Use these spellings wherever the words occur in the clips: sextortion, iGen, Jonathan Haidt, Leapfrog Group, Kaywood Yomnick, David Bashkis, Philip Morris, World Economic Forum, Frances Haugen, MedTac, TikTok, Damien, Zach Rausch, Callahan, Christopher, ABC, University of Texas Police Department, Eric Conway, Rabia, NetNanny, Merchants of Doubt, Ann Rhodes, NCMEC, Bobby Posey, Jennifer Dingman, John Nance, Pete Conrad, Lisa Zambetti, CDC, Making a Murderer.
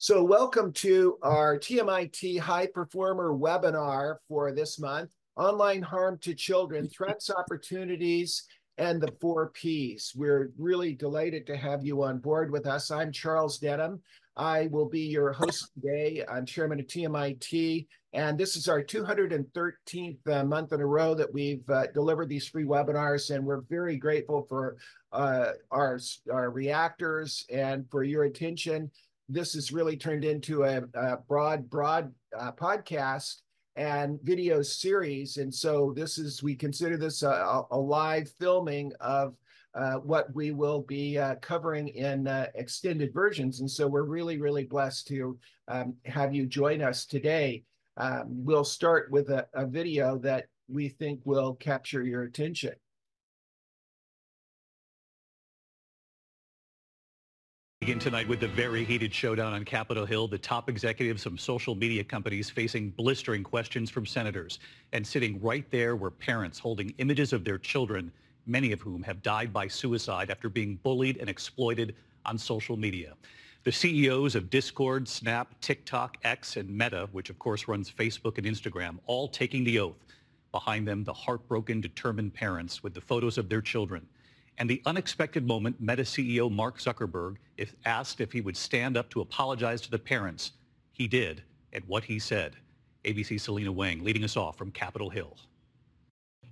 So welcome to our TMIT High Performer webinar for this month, Online Harm to Children, Threats, Opportunities, and the 4 Ps. We're really delighted to have you on board with us. I'm Charles Denham. I will be your host today. I'm chairman of TMIT, and this is our 213th month in a row that we've delivered these free webinars, and we're very grateful for our reactors and for your attention. This has really turned into a broad podcast and video series. And so this is, we consider this a live filming of what we will be covering in extended versions. And so we're really, really blessed to have you join us today. We'll start with a video that we think will capture your attention. Begin tonight with the very heated showdown on Capitol Hill. The top executives from social media companies facing blistering questions from senators, and sitting right there were parents holding images of their children, many of whom have died by suicide after being bullied and exploited on social media. The CEOs of Discord, Snap, TikTok, X, and Meta, which of course runs Facebook and Instagram, all taking the oath. Behind them, the heartbroken, determined parents with the photos of their children. And the unexpected moment Meta CEO Mark Zuckerberg asked if he would stand up to apologize to the parents. He did, and what he said. ABC's Selena Wang leading us off from Capitol Hill.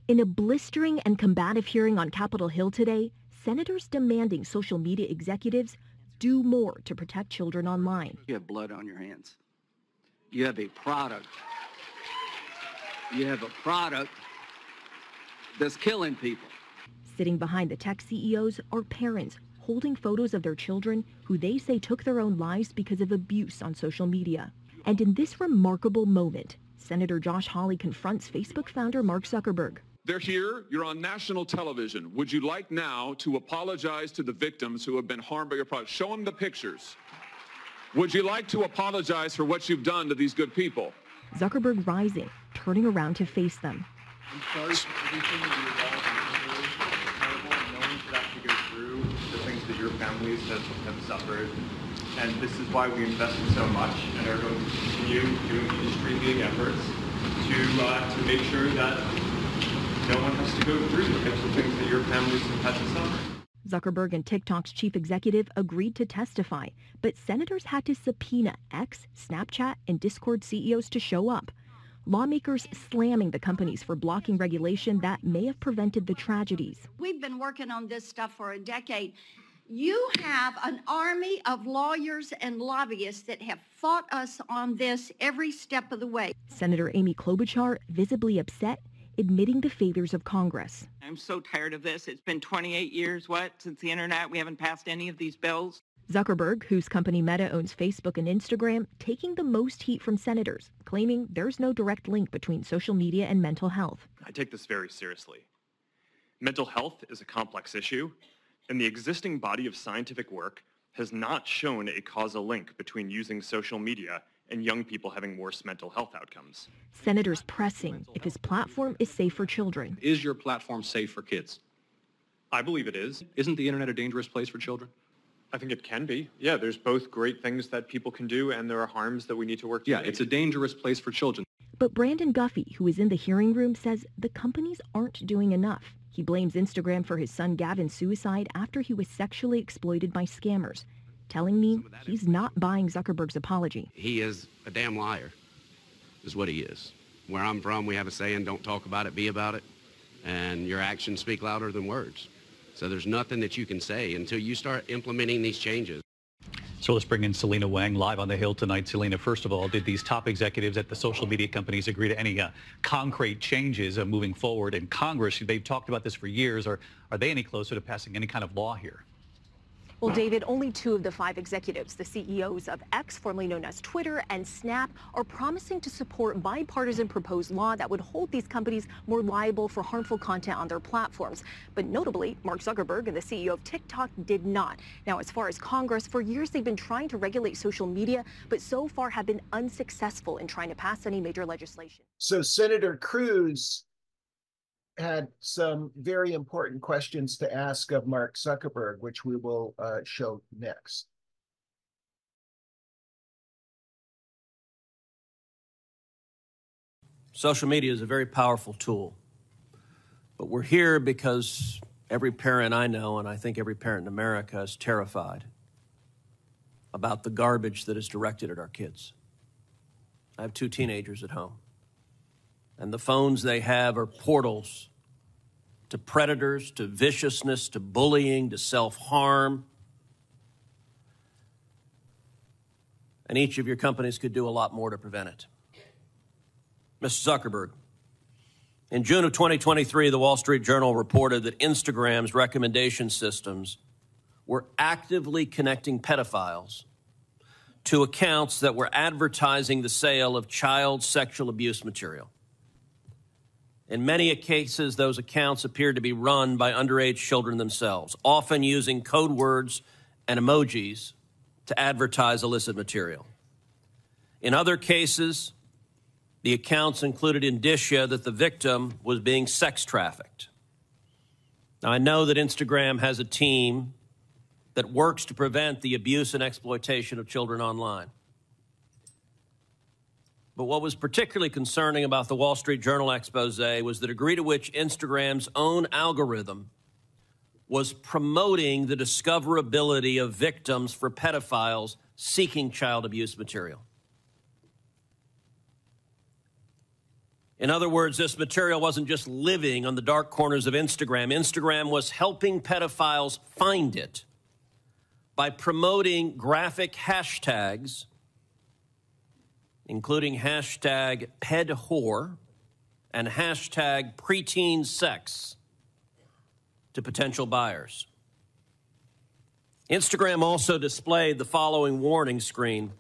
In a blistering and combative hearing on Capitol Hill today, senators demanding social media executives do more to protect children online. You have blood on your hands. You have a product. You have a product that's killing people. Sitting behind the tech CEOs are parents holding photos of their children who they say took their own lives because of abuse on social media. And in this remarkable moment, Senator Josh Hawley confronts Facebook founder Mark Zuckerberg. They're here. You're on national television. Would you like now to apologize to the victims who have been harmed by your product? Show them the pictures. Would you like to apologize for what you've done to these good people? Zuckerberg rising, turning around to face them. I'm sorry for everything that you lost. Families have suffered, and this is why we invested so much and are going to continue doing industry-leading efforts to make sure that no one has to go through the types of things that your families have had to suffer. Zuckerberg and TikTok's chief executive agreed to testify, but senators had to subpoena X, Snapchat, and Discord CEOs to show up. Lawmakers slamming the companies for blocking regulation that may have prevented the tragedies. We've been working on this stuff for a decade. You have an army of lawyers and lobbyists that have fought us on this every step of the way. Senator Amy Klobuchar, visibly upset, admitting the failures of Congress. I'm so tired of this. It's been 28 years, since the internet. We haven't passed any of these bills. Zuckerberg, whose company Meta owns Facebook and Instagram, taking the most heat from senators, claiming there's no direct link between social media and mental health. I take this very seriously. Mental health is a complex issue, and the existing body of scientific work has not shown a causal link between using social media and young people having worse mental health outcomes. Senators pressing if his platform is safe for children. Is your platform safe for kids? I believe it is. Isn't the internet a dangerous place for children? I think it can be. Yeah, there's both great things that people can do, and there are harms that we need to work through. Yeah, it's a dangerous place for children. But Brandon Guffey, who is in the hearing room, says the companies aren't doing enough. He blames Instagram for his son Gavin's suicide after he was sexually exploited by scammers, telling me he's not buying Zuckerberg's apology. He is a damn liar, is what he is. Where I'm from, we have a saying, don't talk about it, be about it, and your actions speak louder than words. So there's nothing that you can say until you start implementing these changes. So let's bring in Selena Wang live on the Hill tonight. Selena, first of all, did these top executives at the social media companies agree to any concrete changes moving forward in Congress? They've talked about this for years. Are they any closer to passing any kind of law here? Well, David, only two of the five executives, the CEOs of X, formerly known as Twitter, and Snap, are promising to support bipartisan proposed law that would hold these companies more liable for harmful content on their platforms. But notably, Mark Zuckerberg and the CEO of TikTok did not. Now, as far as Congress, for years they've been trying to regulate social media, but so far have been unsuccessful in trying to pass any major legislation. So Senator Cruz had some very important questions to ask of Mark Zuckerberg, which we will show next. Social media is a very powerful tool, but we're here because every parent I know, and I think every parent in America, is terrified about the garbage that is directed at our kids. I have two teenagers at home, and the phones they have are portals to predators, to viciousness, to bullying, to self-harm. And each of your companies could do a lot more to prevent it. Mr. Zuckerberg, in June of 2023, the Wall Street Journal reported that Instagram's recommendation systems were actively connecting pedophiles to accounts that were advertising the sale of child sexual abuse material. In many cases, those accounts appeared to be run by underage children themselves, often using code words and emojis to advertise illicit material. In other cases, the accounts included indicia that the victim was being sex trafficked. Now, I know that Instagram has a team that works to prevent the abuse and exploitation of children online. But what was particularly concerning about the Wall Street Journal expose was the degree to which Instagram's own algorithm was promoting the discoverability of victims for pedophiles seeking child abuse material. In other words, this material wasn't just living on the dark corners of Instagram. Instagram was helping pedophiles find it by promoting graphic hashtags, including hashtag pedwhore and hashtag preteen sex, to potential buyers. Instagram also displayed the following warning screen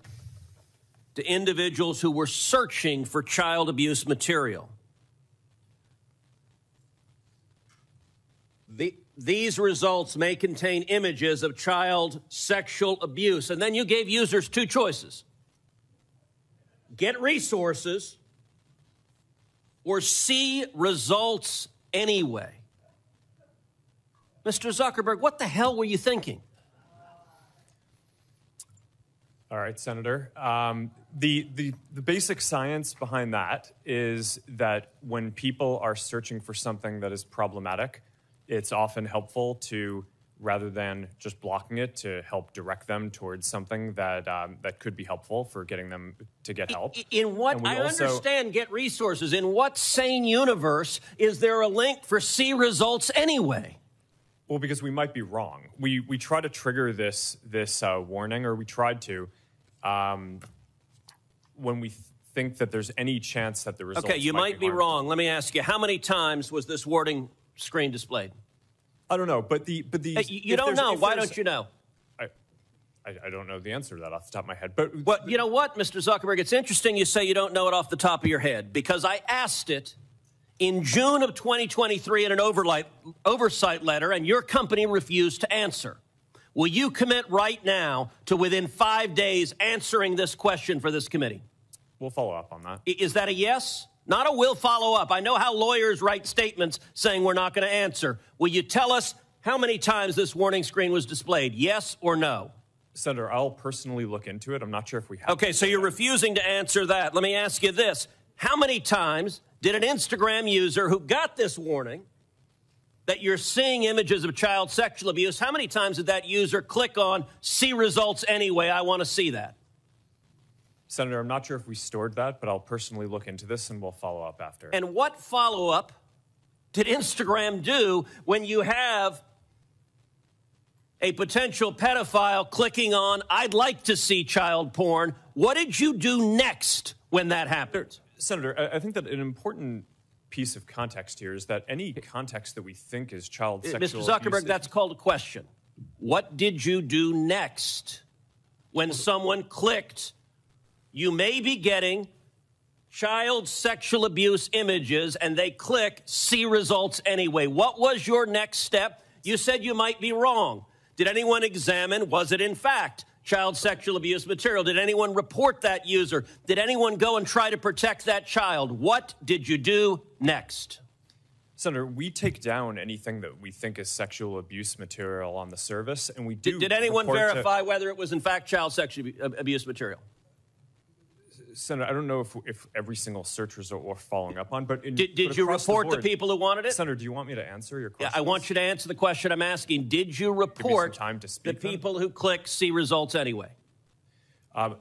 to individuals who were searching for child abuse material. These results may contain images of child sexual abuse. And then you gave users two choices: get resources or see results anyway. Mr. Zuckerberg, what the hell were you thinking? All right, Senator. The basic science behind that is that when people are searching for something that is problematic, it's often helpful to, rather than just blocking it, to help direct them towards something that that could be helpful for getting them to get help. In what, I understand, get resources. In what sane universe is there a link for see results anyway? Well, because we might be wrong. We try to trigger this warning, or we tried to, when we think that there's any chance that the results. Okay, you might be wrong. Let me ask you, how many times was this warning screen displayed? I don't know, but you don't know. Why don't you know? I don't know the answer to that off the top of my head. But well, you know what, Mr. Zuckerberg, it's interesting you say you don't know it off the top of your head, because I asked it in June of 2023 in an oversight letter, and your company refused to answer. Will you commit right now to, within 5 days, answering this question for this committee? We'll follow up on that. Is that a yes? Not a will follow up. I know how lawyers write statements saying we're not going to answer. Will you tell us how many times this warning screen was displayed? Yes or no? Senator, I'll personally look into it. I'm not sure if we have. Okay, so you're refusing to answer that. Let me ask you this. How many times did an Instagram user who got this warning that you're seeing images of child sexual abuse, how many times did that user click on see results anyway? I want to see that. Senator, I'm not sure if we stored that, but I'll personally look into this and we'll follow up after. And what follow-up did Instagram do when you have a potential pedophile clicking on, I'd like to see child porn? What did you do next when that happened? Senator, I think that an important piece of context here is that any context that we think is child sexual abuse. Mr. Zuckerberg, that's called a question. What did you do next when someone clicked, you may be getting child sexual abuse images, and they click see results anyway? What was your next step? You said you might be wrong. Did anyone examine, was it in fact child sexual abuse material? Did anyone report that user? Did anyone go and try to protect that child? What did you do next? Senator, we take down anything that we think is sexual abuse material on the service, and we do. Did anyone verify whether it was in fact child sexual abuse material? Senator, I don't know if every single search result we're following up on, but... Did you report the people who wanted it? Senator, do you want me to answer your question? Yeah, I want you to answer the question I'm asking. Did you report the people who click see results anyway?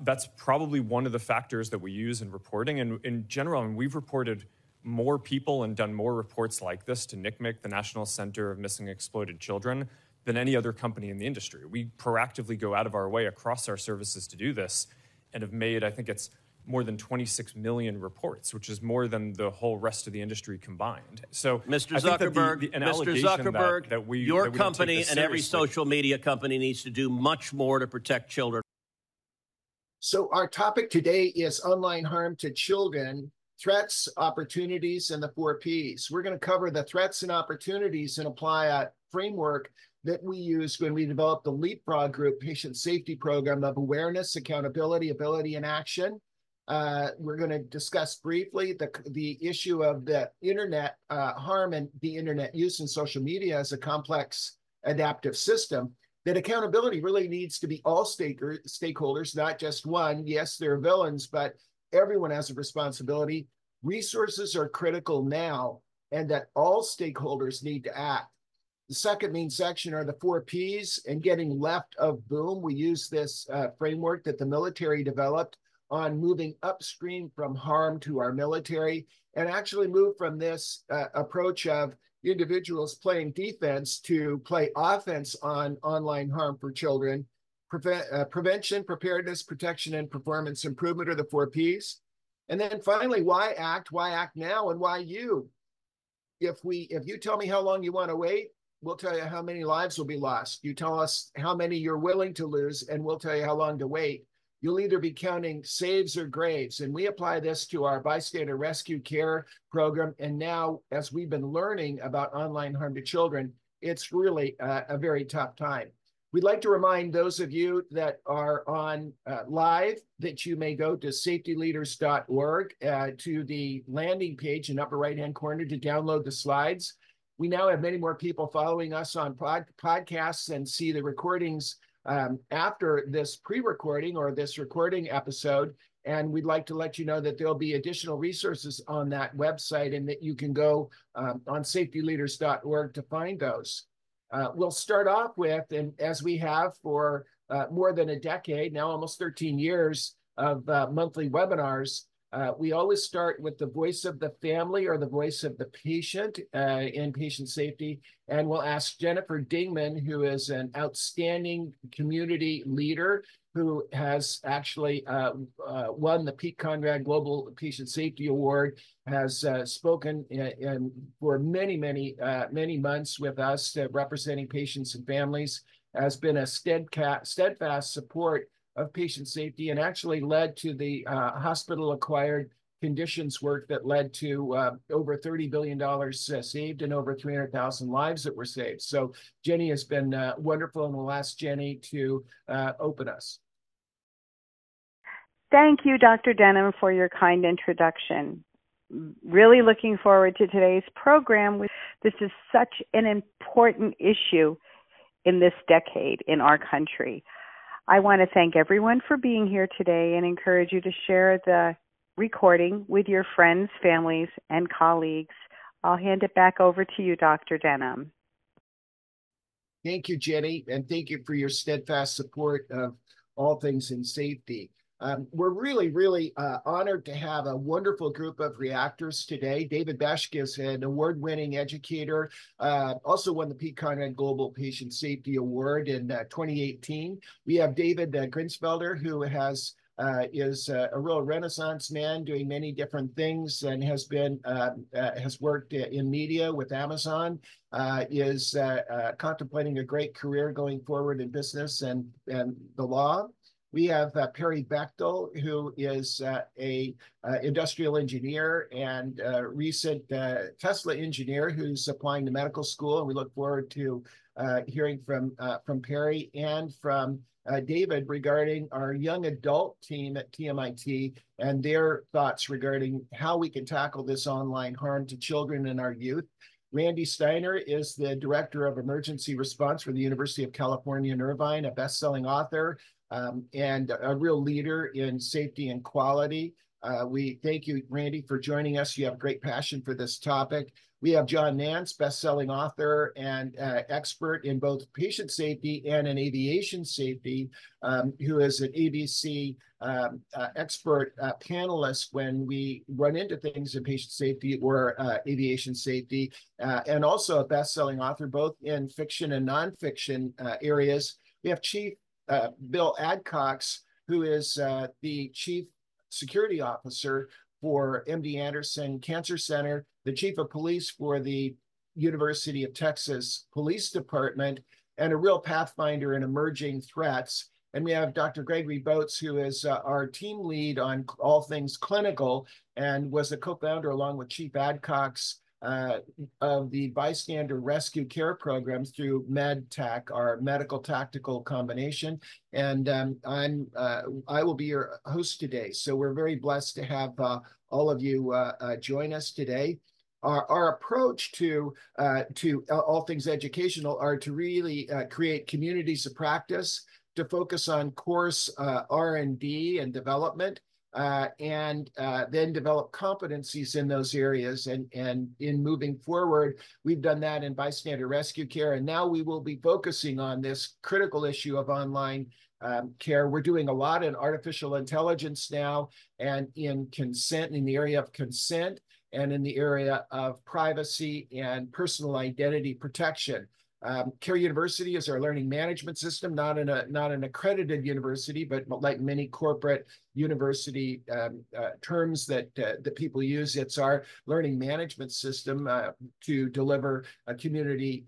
That's probably one of the factors that we use in reporting. And in general, I mean, we've reported more people and done more reports like this to NCMEC, the National Center of Missing Exploited Children, than any other company in the industry. We proactively go out of our way across our services to do this and have made, I think it's more than 26 million reports, which is more than the whole rest of the industry combined. So, Mr. Zuckerberg, your company and every social media company needs to do much more to protect children. So our topic today is online harm to children, threats, opportunities, and the 4 Ps. We're going to cover the threats and opportunities and apply a framework that we used when we developed the Leapfrog Group patient safety program of awareness, accountability, ability, and action. We're going to discuss briefly the issue of the internet harm and the internet use in social media as a complex adaptive system, that accountability really needs to be all stakeholders, not just one. Yes, there are villains, but everyone has a responsibility. Resources are critical now, and that all stakeholders need to act. The second main section are the 4 Ps and getting left of boom. We use this framework that the military developed on moving upstream from harm to our military, and actually move from this approach of individuals playing defense to play offense on online harm for children. Prevention, preparedness, protection, and performance improvement are the 4 Ps. And then finally, why act now, and why you? If you tell me how long you want to wait, we'll tell you how many lives will be lost. You tell us how many you're willing to lose, and we'll tell you how long to wait. You'll either be counting saves or graves. And we apply this to our bystander rescue care program. And now, as we've been learning about online harm to children, it's really a very tough time. We'd like to remind those of you that are on live that you may go to safetyleaders.org to the landing page in upper right-hand corner to download the slides. We now have many more people following us on podcasts and see the recordings after this pre-recording or this recording episode. And we'd like to let you know that there'll be additional resources on that website, and that you can go on safetyleaders.org to find those. We'll start off with, and as we have for more than a decade, now almost 13 years of monthly webinars, we always start with the voice of the family or the voice of the patient in patient safety. And we'll ask Jennifer Dingman, who is an outstanding community leader who has actually won the Pete Conrad Global Patient Safety Award, has spoken for many months with us representing patients and families, has been a steadfast support of patient safety, and actually led to the hospital-acquired conditions work that led to over $30 billion saved and over 300,000 lives that were saved. So Jenny has been wonderful, and we'll ask Jenny to open us. Thank you, Dr. Denham, for your kind introduction. Really looking forward to today's program. This is such an important issue in this decade in our country. I want to thank everyone for being here today and encourage you to share the recording with your friends, families, and colleagues. I'll hand it back over to you, Dr. Denham. Thank you, Jenny, and thank you for your steadfast support of all things in safety. We're really honored to have a wonderful group of reactors today. David Bashkis, an award-winning educator, also won the Pete Conrad Global Patient Safety Award in 2018. We have David Grinsfelder, who is a real renaissance man, doing many different things, and has worked in media with Amazon, is contemplating a great career going forward in business and the law. We have Perry Bechtel, who is a industrial engineer and recent Tesla engineer who's applying to medical school. And we look forward to hearing from Perry and from David regarding our young adult team at TMIT and their thoughts regarding how we can tackle this online harm to children and our youth. Randy Steiner is the Director of Emergency Response for the University of California in Irvine, a best-selling author, and a real leader in safety and quality. We thank you, Randy, for joining us. You have great passion for this topic. We have John Nance, best-selling author and expert in both patient safety and in aviation safety, who is an ABC expert panelist when we run into things in patient safety or aviation safety, and also a best-selling author both in fiction and nonfiction areas. We have Chief Bill Adcox, who is the Chief Security Officer for MD Anderson Cancer Center, the Chief of Police for the University of Texas Police Department, and a real pathfinder in emerging threats. And we have Dr. Gregory Boats, who is our team lead on all things clinical and was the co-founder, along with Chief Adcox, of the Bystander Rescue Care Program through MedTac, our medical tactical combination. And I will be your host today. So we're very blessed to have all of you join us today. Our approach to all things educational are to really create communities of practice, to focus on course R&D and development, and then develop competencies in those areas. And in moving forward, we've done that in bystander rescue care. And now we will be focusing on this critical issue of online care. We're doing a lot in artificial intelligence now, and in consent, in the area of consent, and in the area of privacy and personal identity protection. Care University is our learning management system, not an accredited university, but like many corporate university terms that people use, it's our learning management system to deliver a community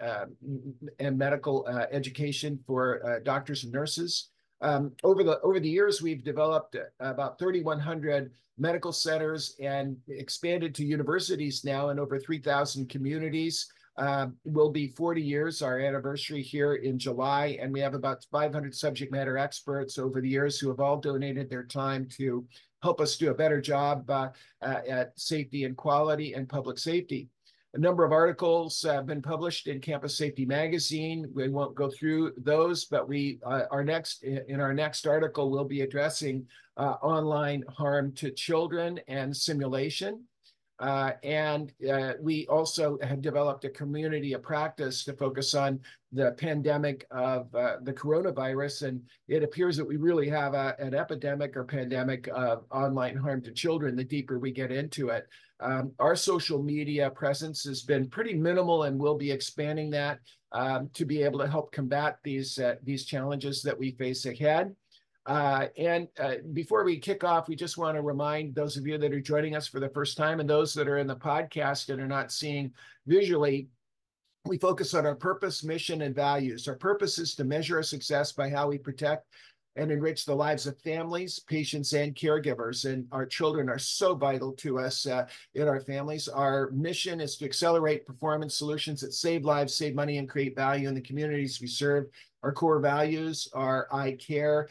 and medical education for doctors and nurses. Over the years, we've developed about 3,100 medical centers and expanded to universities now in over 3,000 communities. Will be 40 years, our anniversary here in July, and we have about 500 subject matter experts over the years who have all donated their time to help us do a better job at safety and quality and public safety. A number of articles have been published in Campus Safety Magazine. We won't go through those, but we in our next article, we'll be addressing online harm to children and simulation. And we also have developed a community of practice to focus on the pandemic of the coronavirus. And it appears that we really have an epidemic or pandemic of online harm to children the deeper we get into it. Our social media presence has been pretty minimal, and we'll be expanding that to be able to help combat these challenges that we face ahead. And before we kick off, we just want to remind those of you that are joining us for the first time and those that are in the podcast and are not seeing visually, we focus on our purpose, mission, and values. Our purpose is to measure our success by how we protect and enrich the lives of families, patients, and caregivers. And our children are so vital to us in our families. Our mission is to accelerate performance solutions that save lives, save money, and create value in the communities we serve. Our core values are I care,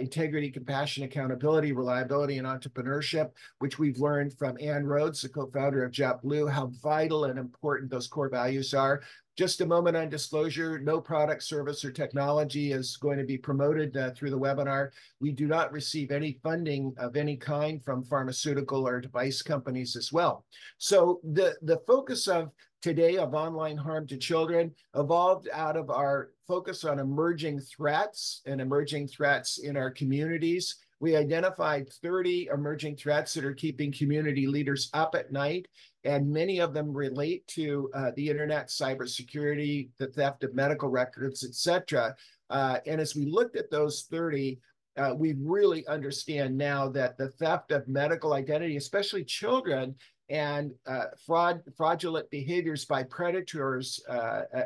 integrity, compassion, accountability, reliability, and entrepreneurship, which we've learned from Ann Rhodes, the co-founder of JetBlue, how vital and important those core values are. Just a moment on disclosure, no product, service, or technology is going to be promoted through the webinar. We do not receive any funding of any kind from pharmaceutical or device companies as well. So the focus of today of online harm to children evolved out of our focus on emerging threats and emerging threats in our communities. We identified 30 emerging threats that are keeping community leaders up at night, and many of them relate to the internet, cybersecurity, the theft of medical records, et cetera. And as we looked at those 30, we really understand now that the theft of medical identity, especially children, and fraudulent behaviors by predators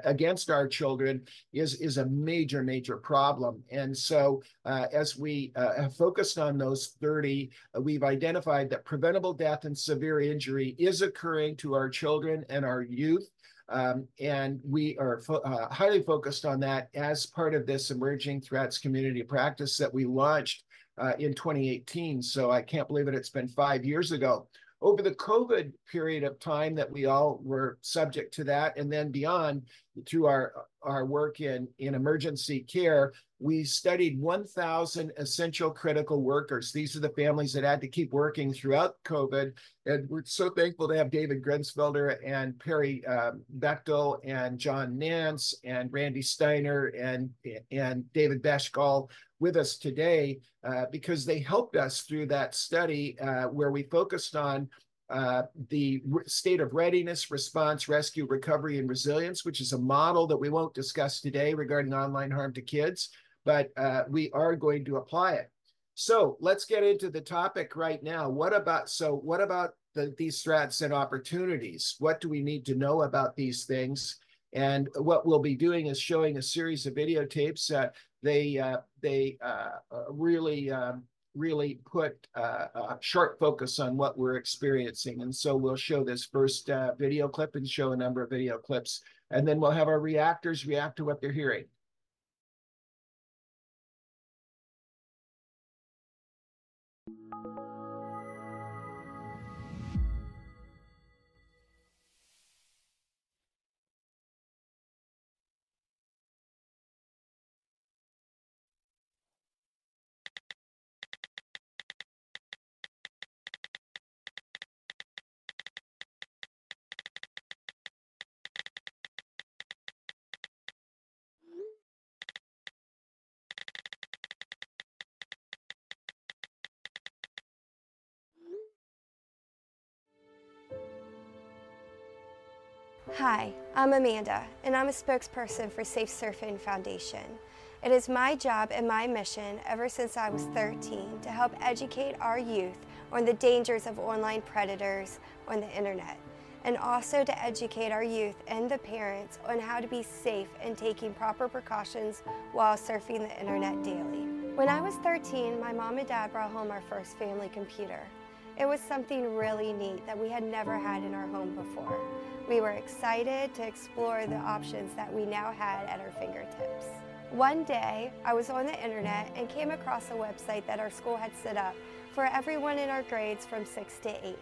against our children is a major, major problem. And so as we have focused on those 30, we've identified that preventable death and severe injury is occurring to our children and our youth. And we are highly focused on that as part of this emerging threats community practice that we launched in 2018. So I can't believe it. It's been 5 years ago. Over the COVID period of time that we all were subject to that and then beyond, to our work in emergency care, we studied 1,000 essential critical workers. These are the families that had to keep working throughout COVID. And we're so thankful to have David Grinsfelder and Perry Bechtel and John Nance and Randy Steiner and David Bashkis with us today, because they helped us through that study where we focused on the state of readiness, response, rescue, recovery, and resilience, which is a model that we won't discuss today regarding online harm to kids, but we are going to apply it. So let's get into the topic right now. What about these threats and opportunities? What do we need to know about these things? And what we'll be doing is showing a series of videotapes. They really put a sharp focus on what we're experiencing. And so we'll show this first video clip and show a number of video clips. And then we'll have our reactors react to what they're hearing. Hi, I'm Amanda, and I'm a spokesperson for Safe Surfing Foundation. It is my job and my mission ever since I was 13 to help educate our youth on the dangers of online predators on the internet, and also to educate our youth and the parents on how to be safe and taking proper precautions while surfing the internet daily. When I was 13, my mom and dad brought home our first family computer. It was something really neat that we had never had in our home before. We were excited to explore the options that we now had at our fingertips. One day, I was on the internet and came across a website that our school had set up for everyone in our grades from 6 to 8.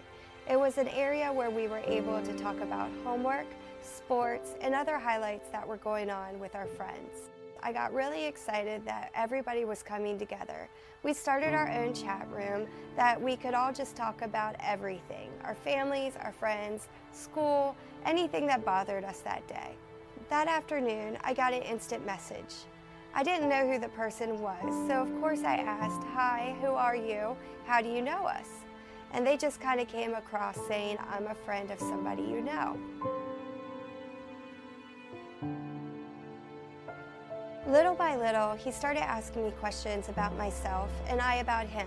It was an area where we were able to talk about homework, sports, and other highlights that were going on with our friends. I got really excited that everybody was coming together. We started our own chat room that we could all just talk about everything, our families, our friends, school, anything that bothered us that day. That afternoon, I got an instant message. I didn't know who the person was, so of course I asked, "Hi, who are you? How do you know us?" And they just kind of came across saying, "I'm a friend of somebody you know." Little by little, he started asking me questions about myself and I about him.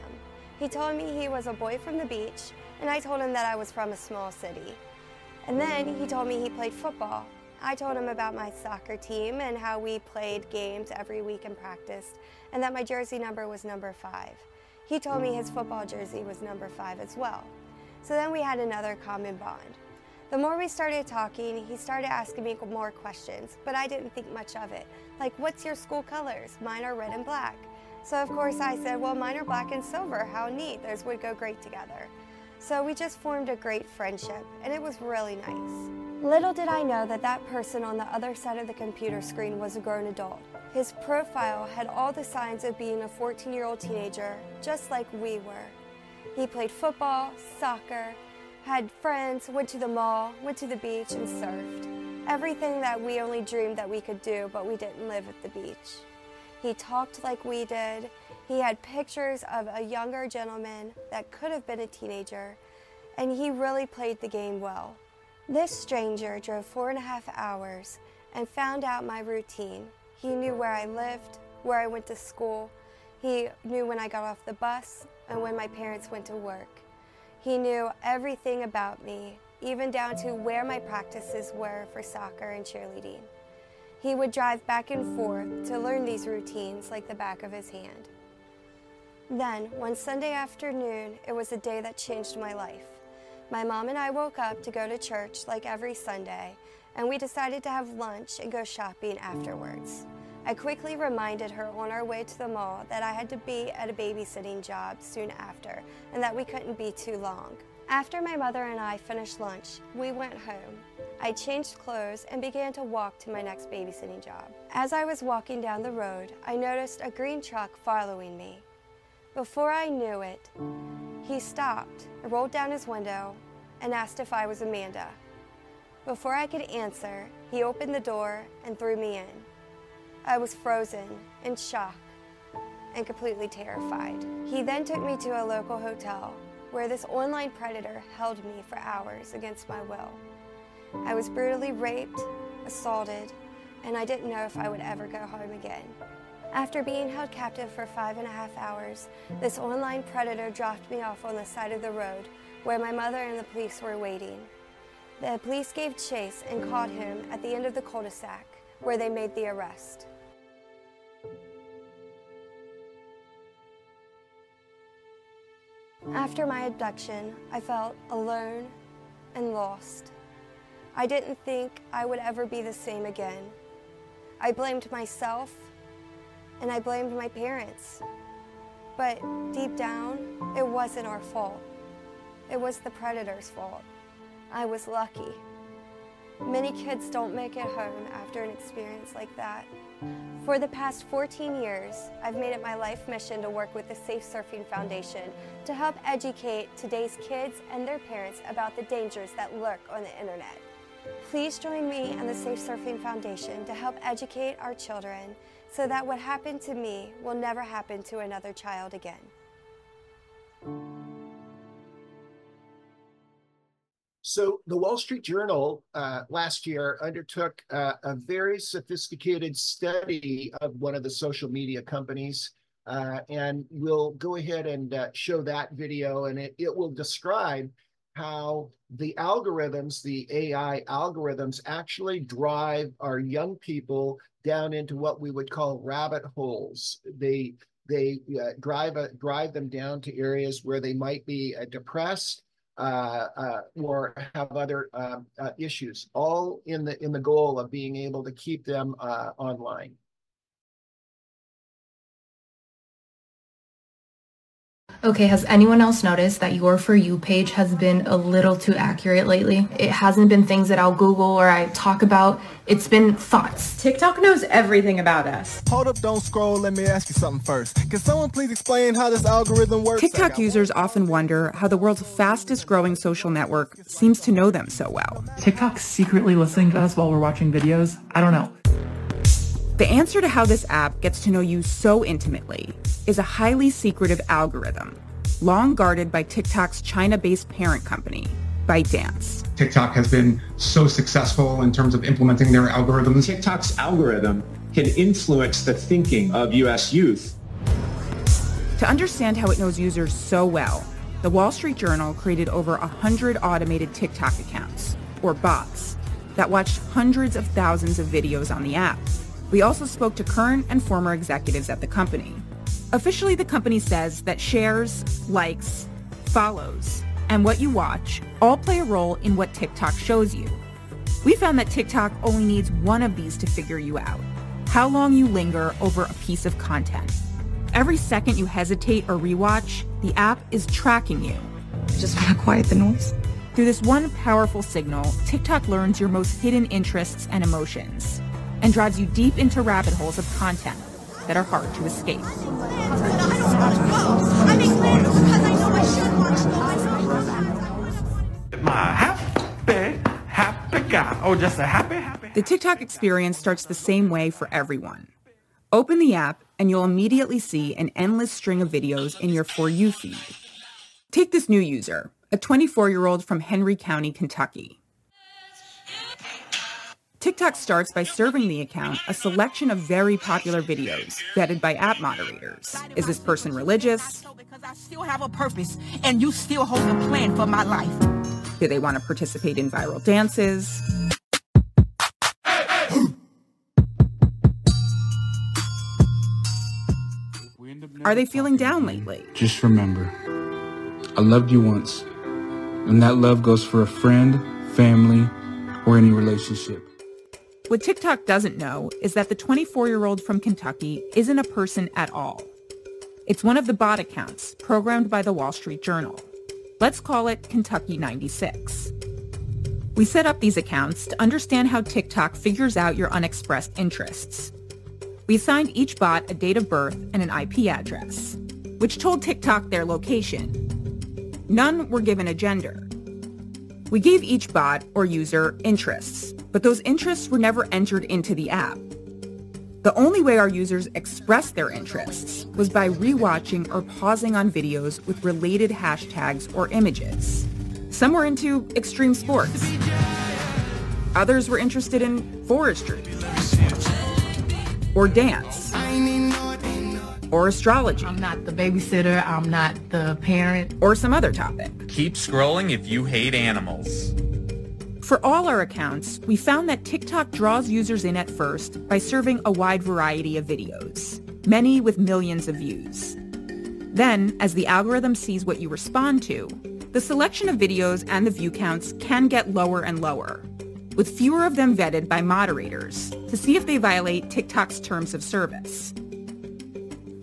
He told me he was a boy from the beach, and I told him that I was from a small city. And then he told me he played football. I told him about my soccer team and how we played games every week and practiced, and that my jersey number was number 5. He told me his football jersey was number 5 as well. So then we had another common bond. The more we started talking, he started asking me more questions, but I didn't think much of it. Like, what's your school colors? Mine are red and black. So of course I said, well, mine are black and silver. How neat, those would go great together. So we just formed a great friendship, and it was really nice. Little did I know that that person on the other side of the computer screen was a grown adult. His profile had all the signs of being a 14-year-old teenager, just like we were. He played football, soccer, had friends, went to the mall, went to the beach, and surfed. Everything that we only dreamed that we could do, but we didn't live at the beach. He talked like we did. He had pictures of a younger gentleman that could have been a teenager, and he really played the game well. This stranger drove 4.5 hours and found out my routine. He knew where I lived, where I went to school. He knew when I got off the bus and when my parents went to work. He knew everything about me, even down to where my practices were for soccer and cheerleading. He would drive back and forth to learn these routines like the back of his hand. Then, one Sunday afternoon, it was a day that changed my life. My mom and I woke up to go to church like every Sunday, and we decided to have lunch and go shopping afterwards. I quickly reminded her on our way to the mall that I had to be at a babysitting job soon after and that we couldn't be too long. After my mother and I finished lunch, we went home. I changed clothes and began to walk to my next babysitting job. As I was walking down the road, I noticed a green truck following me. Before I knew it, he stopped, rolled down his window, and asked if I was Amanda. Before I could answer, he opened the door and threw me in. I was frozen, in shock, and completely terrified. He then took me to a local hotel, where this online predator held me for hours against my will. I was brutally raped, assaulted, and I didn't know if I would ever go home again. After being held captive for 5.5 hours, this online predator dropped me off on the side of the road where my mother and the police were waiting. The police gave chase and caught him at the end of the cul-de-sac, where they made the arrest. After my abduction, I felt alone and lost. I didn't think I would ever be the same again. I blamed myself, and I blamed my parents. But deep down, it wasn't our fault. It was the predator's fault. I was lucky. Many kids don't make it home after an experience like that. For the past 14 years, I've made it my life mission to work with the Safe Surfing Foundation to help educate today's kids and their parents about the dangers that lurk on the internet. Please join me and the Safe Surfing Foundation to help educate our children so that what happened to me will never happen to another child again. So the Wall Street Journal last year undertook a very sophisticated study of one of the social media companies. And we'll go ahead and show that video, and it will describe how the algorithms, the AI algorithms, actually drive our young people down into what we would call rabbit holes. They drive them down to areas where they might be depressed or have other issues, all in the goal of being able to keep them online. Okay, has anyone else noticed that your For You page has been a little too accurate lately? It hasn't been things that I'll Google or I talk about. It's been thoughts. TikTok knows everything about us. Hold up, don't scroll. Let me ask you something first. Can someone please explain how this algorithm works? TikTok users often wonder how the world's fastest growing social network seems to know them so well. TikTok's secretly listening to us while we're watching videos? I don't know. The answer to how this app gets to know you so intimately is a highly secretive algorithm, long guarded by TikTok's China-based parent company, ByteDance. TikTok has been so successful in terms of implementing their algorithms. TikTok's algorithm can influence the thinking of U.S. youth. To understand how it knows users so well, the Wall Street Journal created over 100 automated TikTok accounts, or bots, that watched hundreds of thousands of videos on the app. We also spoke to current and former executives at the company. Officially, the company says that shares, likes, follows, and what you watch all play a role in what TikTok shows you. We found that TikTok only needs one of these to figure you out: how long you linger over a piece of content. Every second you hesitate or rewatch, the app is tracking you. I just want to quiet the noise. Through this one powerful signal, TikTok learns your most hidden interests and emotions and drives you deep into rabbit holes of content that are hard to escape. The TikTok experience starts the same way for everyone. Open the app and you'll immediately see an endless string of videos in your For You feed. Take this new user, a 24-year-old from Henry County, Kentucky. TikTok starts by serving the account a selection of very popular videos vetted by app moderators. Is this person religious? Because I still have a purpose and you still hold a plan for my life. Do they want to participate in viral dances? Are they feeling down lately? Just remember, I loved you once, and that love goes for a friend, family, or any relationship. What TikTok doesn't know is that the 24-year-old from Kentucky isn't a person at all. It's one of the bot accounts programmed by the Wall Street Journal. Let's call it Kentucky 96. We set up these accounts to understand how TikTok figures out your unexpressed interests. We assigned each bot a date of birth and an IP address, which told TikTok their location. None were given a gender. We gave each bot or user interests, but those interests were never entered into the app. The only way our users expressed their interests was by rewatching or pausing on videos with related hashtags or images. Some were into extreme sports. Others were interested in forestry, or dance, or astrology. I'm not the babysitter, I'm not the parent. Or some other topic. Keep scrolling if you hate animals. For all our accounts, we found that TikTok draws users in at first by serving a wide variety of videos, many with millions of views. Then, as the algorithm sees what you respond to, the selection of videos and the view counts can get lower and lower, with fewer of them vetted by moderators to see if they violate TikTok's terms of service.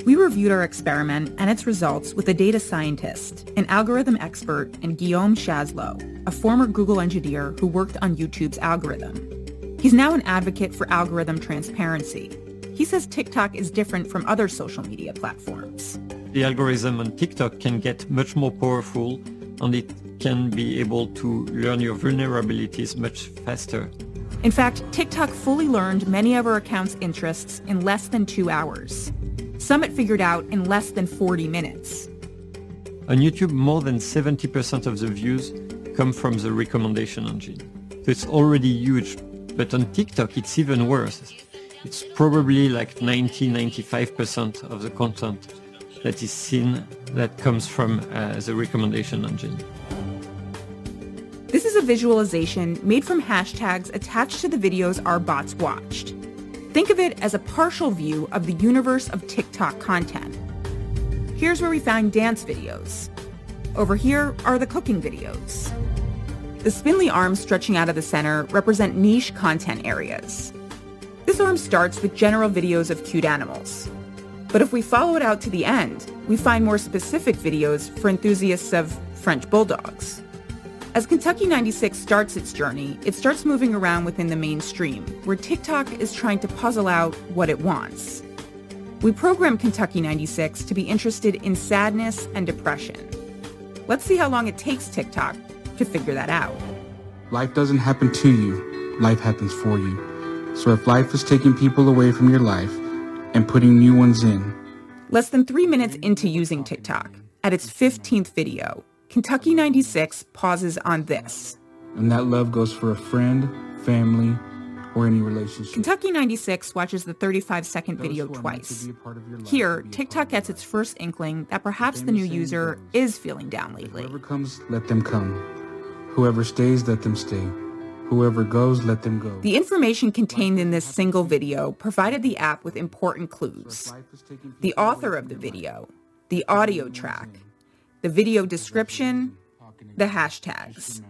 We reviewed our experiment and its results with a data scientist, an algorithm expert, and Guillaume Chaslow, a former Google engineer who worked on YouTube's algorithm. He's now an advocate for algorithm transparency. He says TikTok is different from other social media platforms. The algorithm on TikTok can get much more powerful, and it can be able to learn your vulnerabilities much faster. In fact, TikTok fully learned many of our account's interests in less than 2 hours. Some it figured out in less than 40 minutes. On YouTube, more than 70% of the views come from the recommendation engine. So it's already huge, but on TikTok, it's even worse. It's probably like 90-95% of the content that is seen that comes from the recommendation engine. This is a visualization made from hashtags attached to the videos our bots watched. Think of it as a partial view of the universe of TikTok content. Here's where we find dance videos. Over here are the cooking videos. The spindly arms stretching out of the center represent niche content areas. This arm starts with general videos of cute animals. But if we follow it out to the end, we find more specific videos for enthusiasts of French bulldogs. As Kentucky 96 starts its journey, it starts moving around within the mainstream, where TikTok is trying to puzzle out what it wants. We programmed Kentucky 96 to be interested in sadness and depression. Let's see how long it takes TikTok to figure that out. Life doesn't happen to you. Life happens for you. So if life is taking people away from your life and putting new ones in. Less than 3 minutes into using TikTok, at its 15th video, Kentucky 96 pauses on this. And that love goes for a friend, family, or any relationship. Kentucky 96 watches the 35-second video twice. Here, TikTok gets its first inkling that perhaps the new user is feeling down lately. Whoever comes, let them come. Whoever stays, let them stay. Whoever goes, let them go. The information contained in this single video provided the app with important clues. The author of the video, the audio track, the video description, the hashtags.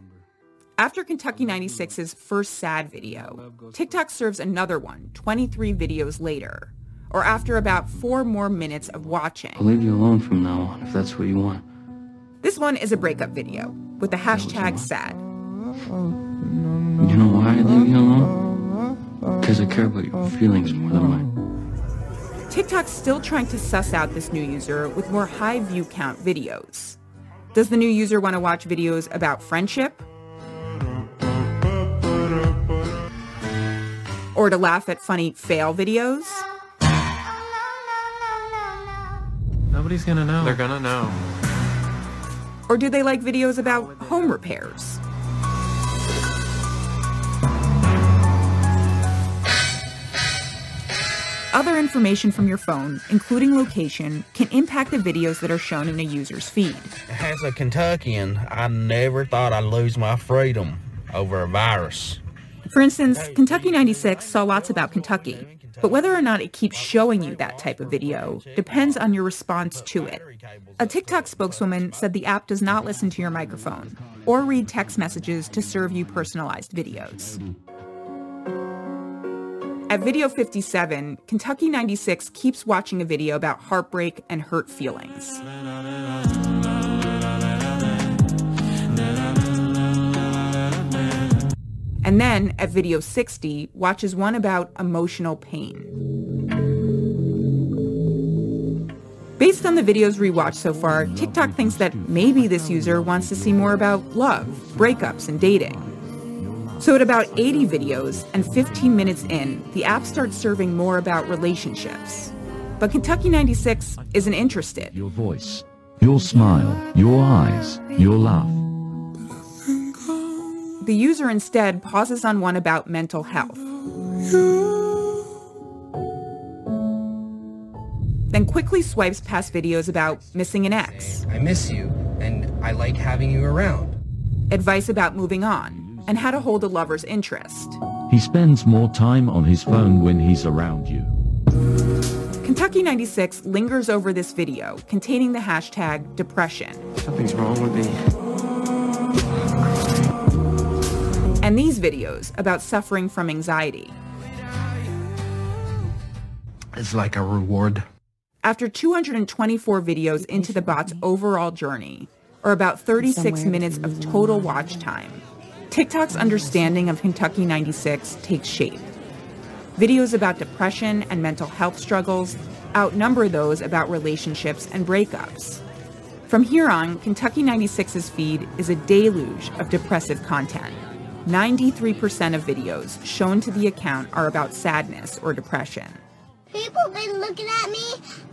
After Kentucky 96's first sad video, TikTok serves another one 23 videos later, or after about 4 more minutes of watching. I'll leave you alone from now on if that's what you want. This one is a breakup video with the hashtag sad. You know why I leave you alone? Because I care about your feelings more than mine. TikTok's still trying to suss out this new user with more high view count videos. Does the new user want to watch videos about friendship? Or to laugh at funny fail videos? Nobody's gonna know. They're gonna know. Or do they like videos about home repairs? Other information from your phone, including location, can impact the videos that are shown in a user's feed. As a Kentuckian, I never thought I'd lose my freedom over a virus. For instance, Kentucky 96 saw lots about Kentucky, but whether or not it keeps showing you that type of video depends on your response to it. A TikTok spokeswoman said the app does not listen to your microphone or read text messages to serve you personalized videos. At video 57, Kentucky 96 keeps watching a video about heartbreak and hurt feelings. And then, at video 60, watches one about emotional pain. Based on the videos rewatched so far, TikTok thinks that maybe this user wants to see more about love, breakups, and dating. So at about 80 videos and 15 minutes in, the app starts serving more about relationships. But Kentucky 96 isn't interested. Your voice, your smile, your eyes, your laugh. The user instead pauses on one about mental health. Then quickly swipes past videos about missing an ex. I miss you, and I like having you around. Advice about moving on, and how to hold a lover's interest. He spends more time on his phone when he's around you. Kentucky 96 lingers over this video containing the hashtag depression. Something's wrong with me. And these videos about suffering from anxiety. It's like a reward. After 224 videos into the bot's overall journey, or about 36 minutes of total watch time, TikTok's understanding of Kentucky 96 takes shape. Videos about depression and mental health struggles outnumber those about relationships and breakups. From here on, Kentucky 96's feed is a deluge of depressive content. 93% of videos shown to the account are about sadness or depression. People been looking at me.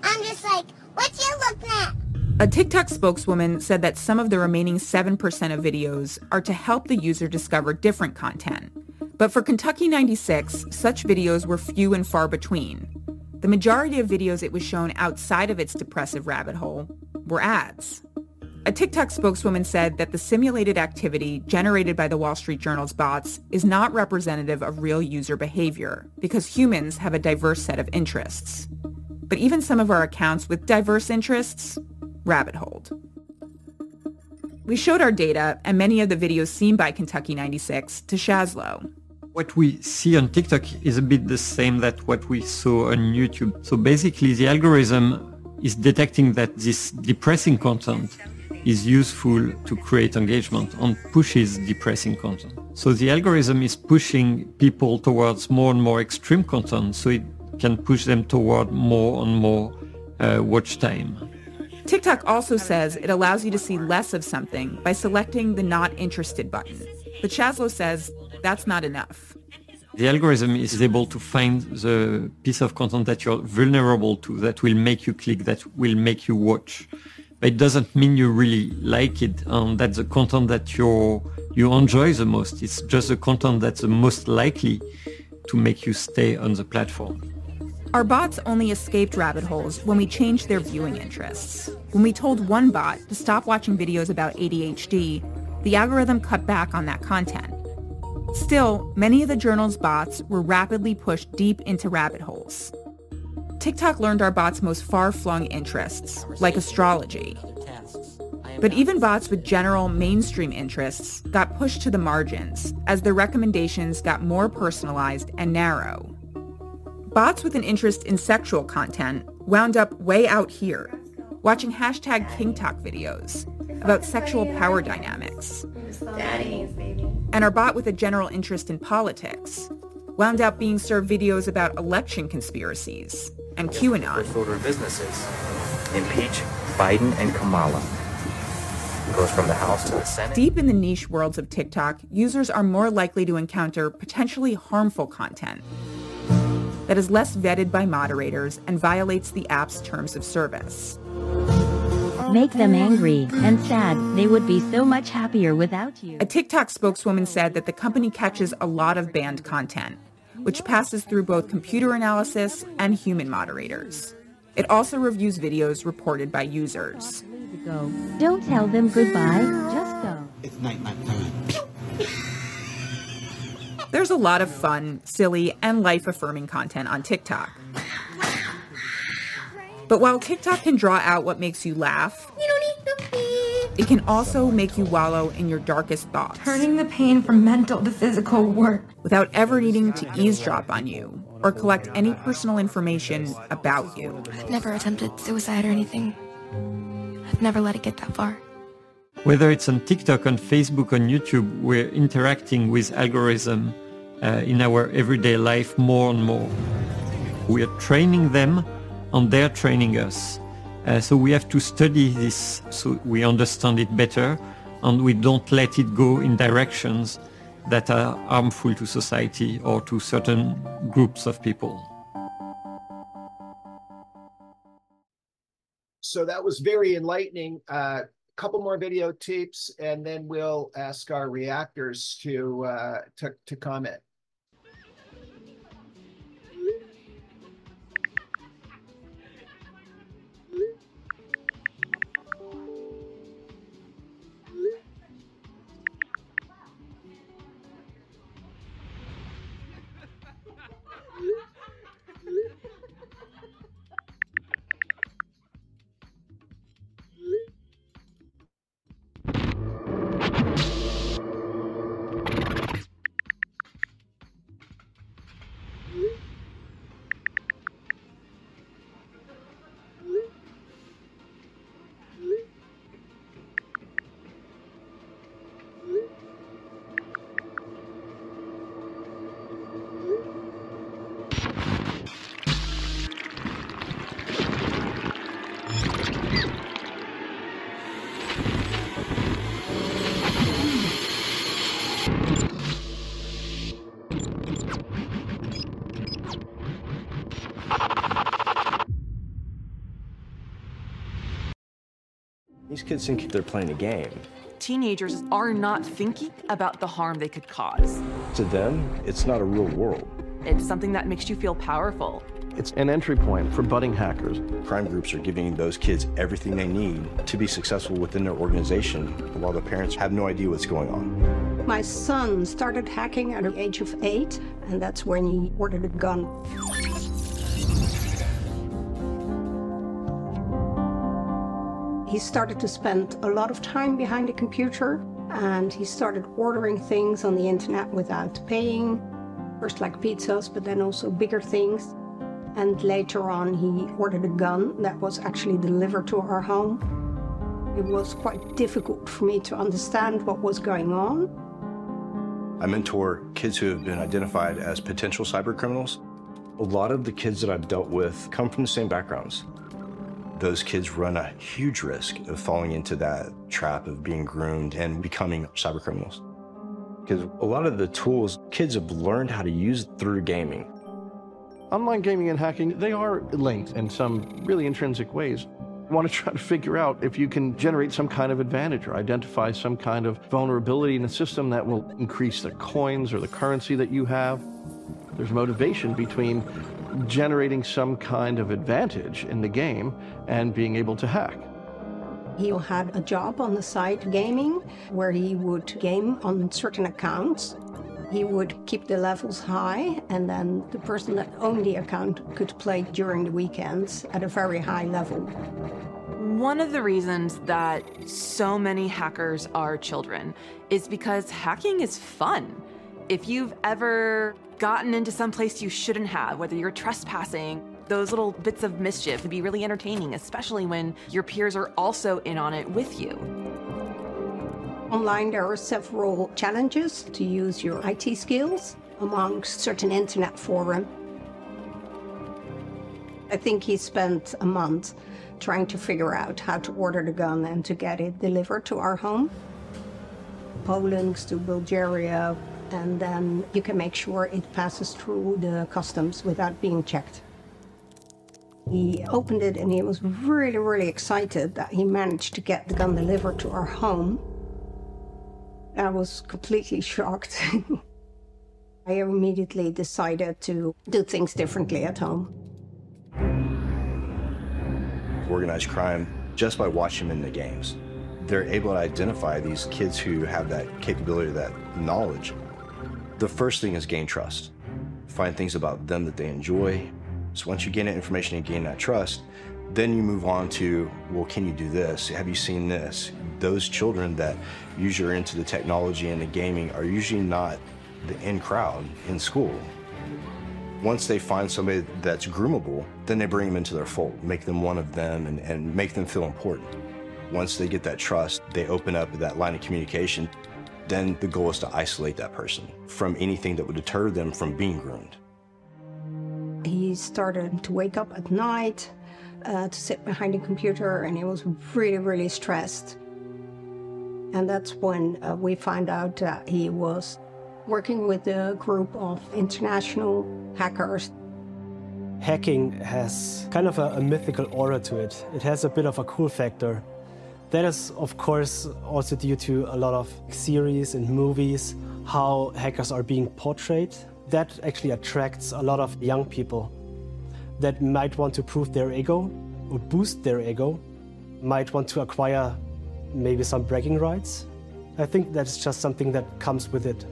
I'm just like, what you looking at? A TikTok spokeswoman said that some of the remaining 7% of videos are to help the user discover different content. But for Kentucky 96, such videos were few and far between. The majority of videos it was shown outside of its depressive rabbit hole were ads. A TikTok spokeswoman said that the simulated activity generated by the Wall Street Journal's bots is not representative of real user behavior because humans have a diverse set of interests. But even some of our accounts with diverse interests rabbit-holed. We showed our data and many of the videos seen by Kentucky 96 to Shazlo. What we see on TikTok is a bit the same that what we saw on YouTube. So basically the algorithm is detecting that this depressing content is useful to create engagement and pushes depressing content. So the algorithm is pushing people towards more and more extreme content, so it can push them toward more and more watch time. TikTok also says it allows you to see less of something by selecting the Not Interested button. But Shazlo says that's not enough. The algorithm is able to find the piece of content that you're vulnerable to, that will make you click, that will make you watch. But it doesn't mean you really like it, and that's the content that you enjoy the most. It's just the content that's the most likely to make you stay on the platform. Our bots only escaped rabbit holes when we changed their viewing interests. When we told one bot to stop watching videos about ADHD, the algorithm cut back on that content. Still, many of the journal's bots were rapidly pushed deep into rabbit holes. TikTok learned our bots' most far-flung interests, like astrology. But even bots with general mainstream interests got pushed to the margins as their recommendations got more personalized and narrow. Bots with an interest in sexual content wound up way out here, watching hashtag KingTalk videos about sexual power dynamics. And our bot with a general interest in politics wound up being served videos about election conspiracies and QAnon. First order of business is impeach Biden and Kamala. It goes from the House to the Senate. Deep in the niche worlds of TikTok, users are more likely to encounter potentially harmful content that is less vetted by moderators and violates the app's terms of service. Make them angry and sad. They would be so much happier without you. A TikTok spokeswoman said that the company catches a lot of banned content, which passes through both computer analysis and human moderators. It also reviews videos reported by users. Don't tell them goodbye, just go. It's night time. There's a lot of fun, silly, and life-affirming content on TikTok. But while TikTok can draw out what makes you laugh, it can also make you wallow in your darkest thoughts. Turning the pain from mental to physical work. Without ever needing to eavesdrop on you or collect any personal information about you. I've never attempted suicide or anything. I've never let it get that far. Whether it's on TikTok, on Facebook, on YouTube, we're interacting with algorithm in our everyday life more and more. We are training them and they're training us. So we have to study this so we understand it better and we don't let it go in directions that are harmful to society or to certain groups of people. So that was very enlightening. Couple more videotapes, and then we'll ask our reactors to comment. Kids think they're playing a game. Teenagers are not thinking about the harm they could cause. To them, it's not a real world. It's something that makes you feel powerful. It's an entry point for budding hackers. Crime groups are giving those kids everything they need to be successful within their organization, while the parents have no idea what's going on. My son started hacking at the age of 8, and that's when he ordered a gun. He started to spend a lot of time behind a computer, and he started ordering things on the internet without paying. First like pizzas, but then also bigger things. And later on, he ordered a gun that was actually delivered to our home. It was quite difficult for me to understand what was going on. I mentor kids who have been identified as potential cyber criminals. A lot of the kids that I've dealt with come from the same backgrounds. Those kids run a huge risk of falling into that trap of being groomed and becoming cyber criminals. Because a lot of the tools kids have learned how to use through gaming. Online gaming and hacking, they are linked in some really intrinsic ways. You want to try to figure out if you can generate some kind of advantage or identify some kind of vulnerability in a system that will increase the coins or the currency that you have. There's motivation between generating some kind of advantage in the game and being able to hack. He had a job on the side gaming where he would game on certain accounts. He would keep the levels high, and then the person that owned the account could play during the weekends at a very high level. One of the reasons that so many hackers are children is because hacking is fun. If you've ever gotten into some place you shouldn't have, whether you're trespassing, those little bits of mischief can be really entertaining, especially when your peers are also in on it with you. Online, there are several challenges to use your IT skills amongst certain internet forum. I think he spent a month trying to figure out how to order the gun and to get it delivered to our home. Poland to Bulgaria. And then you can make sure it passes through the customs without being checked. He opened it and he was really, really excited that he managed to get the gun delivered to our home. I was completely shocked. I immediately decided to do things differently at home. Organized crime, just by watching them in the games, they're able to identify these kids who have that capability, that knowledge. The first thing is gain trust. Find things about them that they enjoy. So once you gain that information and gain that trust, then you move on to, well, can you do this? Have you seen this? Those children that usually are into the technology and the gaming are usually not the in crowd in school. Once they find somebody that's groomable, then they bring them into their fold, make them one of them and make them feel important. Once they get that trust, they open up that line of communication. Then the goal is to isolate that person from anything that would deter them from being groomed. He started to wake up at night, to sit behind a computer, and he was really, really stressed. And that's when we found out that he was working with a group of international hackers. Hacking has kind of a mythical aura to it. It has a bit of a cool factor. That is, of course, also due to a lot of series and movies, how hackers are being portrayed. That actually attracts a lot of young people that might want to prove their ego or boost their ego, might want to acquire maybe some bragging rights. I think that's just something that comes with it.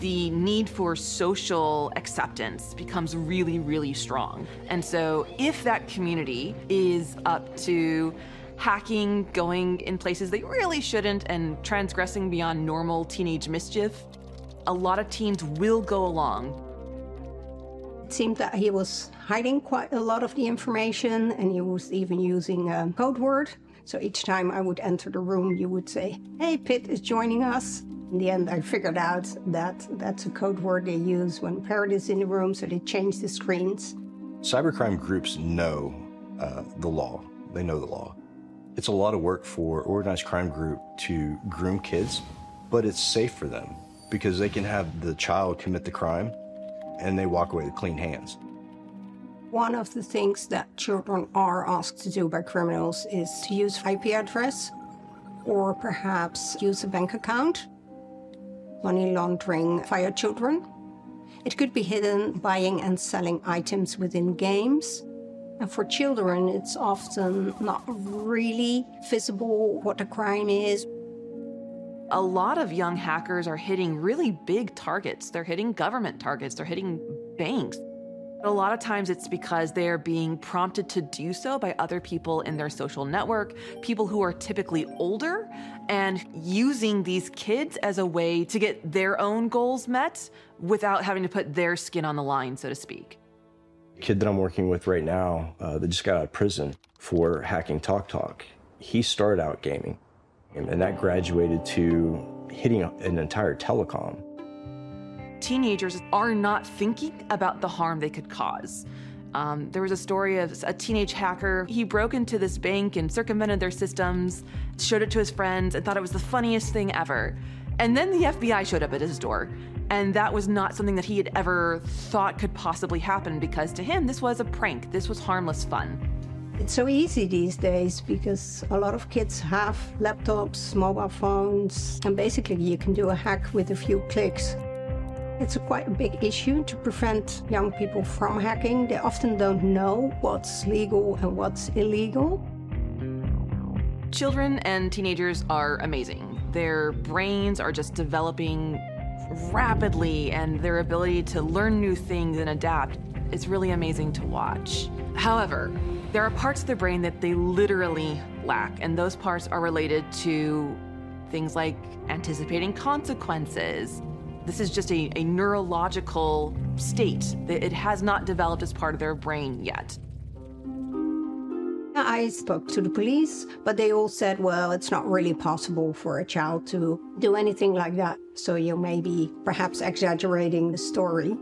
The need for social acceptance becomes really, really strong. And so if that community is up to hacking, going in places they really shouldn't, and transgressing beyond normal teenage mischief, a lot of teens will go along. It seemed that he was hiding quite a lot of the information, and he was even using a code word. So each time I would enter the room, you would say, "Hey, Pitt is joining us." In the end, I figured out that that's a code word they use when Parrot is in the room, so they changed the screens. Cybercrime groups know the law. They know the law. It's a lot of work for organized crime group to groom kids, but it's safe for them because they can have the child commit the crime and they walk away with clean hands. One of the things that children are asked to do by criminals is to use IP address or perhaps use a bank account, money laundering via children. It could be hidden buying and selling items within games. And for children, it's often not really visible what the crime is. A lot of young hackers are hitting really big targets. They're hitting government targets. They're hitting banks. A lot of times it's because they're being prompted to do so by other people in their social network, people who are typically older, and using these kids as a way to get their own goals met without having to put their skin on the line, so to speak. The kid that I'm working with right now, that just got out of prison for hacking TalkTalk, he started out gaming, and that graduated to hitting an entire telecom. Teenagers are not thinking about the harm they could cause. There was a story of a teenage hacker. He broke into this bank and circumvented their systems, showed it to his friends, and thought it was the funniest thing ever. And then the FBI showed up at his door. And that was not something that he had ever thought could possibly happen, because to him, this was a prank. This was harmless fun. It's so easy these days because a lot of kids have laptops, mobile phones, and basically you can do a hack with a few clicks. It's quite a big issue to prevent young people from hacking. They often don't know what's legal and what's illegal. Children and teenagers are amazing. Their brains are just developing rapidly, and their ability to learn new things and adapt is really amazing to watch. However, there are parts of their brain that they literally lack, and those parts are related to things like anticipating consequences. This is just a neurological state that it has not developed as part of their brain yet. I spoke to the police, but they all said, well, it's not really possible for a child to do anything like that. So you may be perhaps exaggerating the story.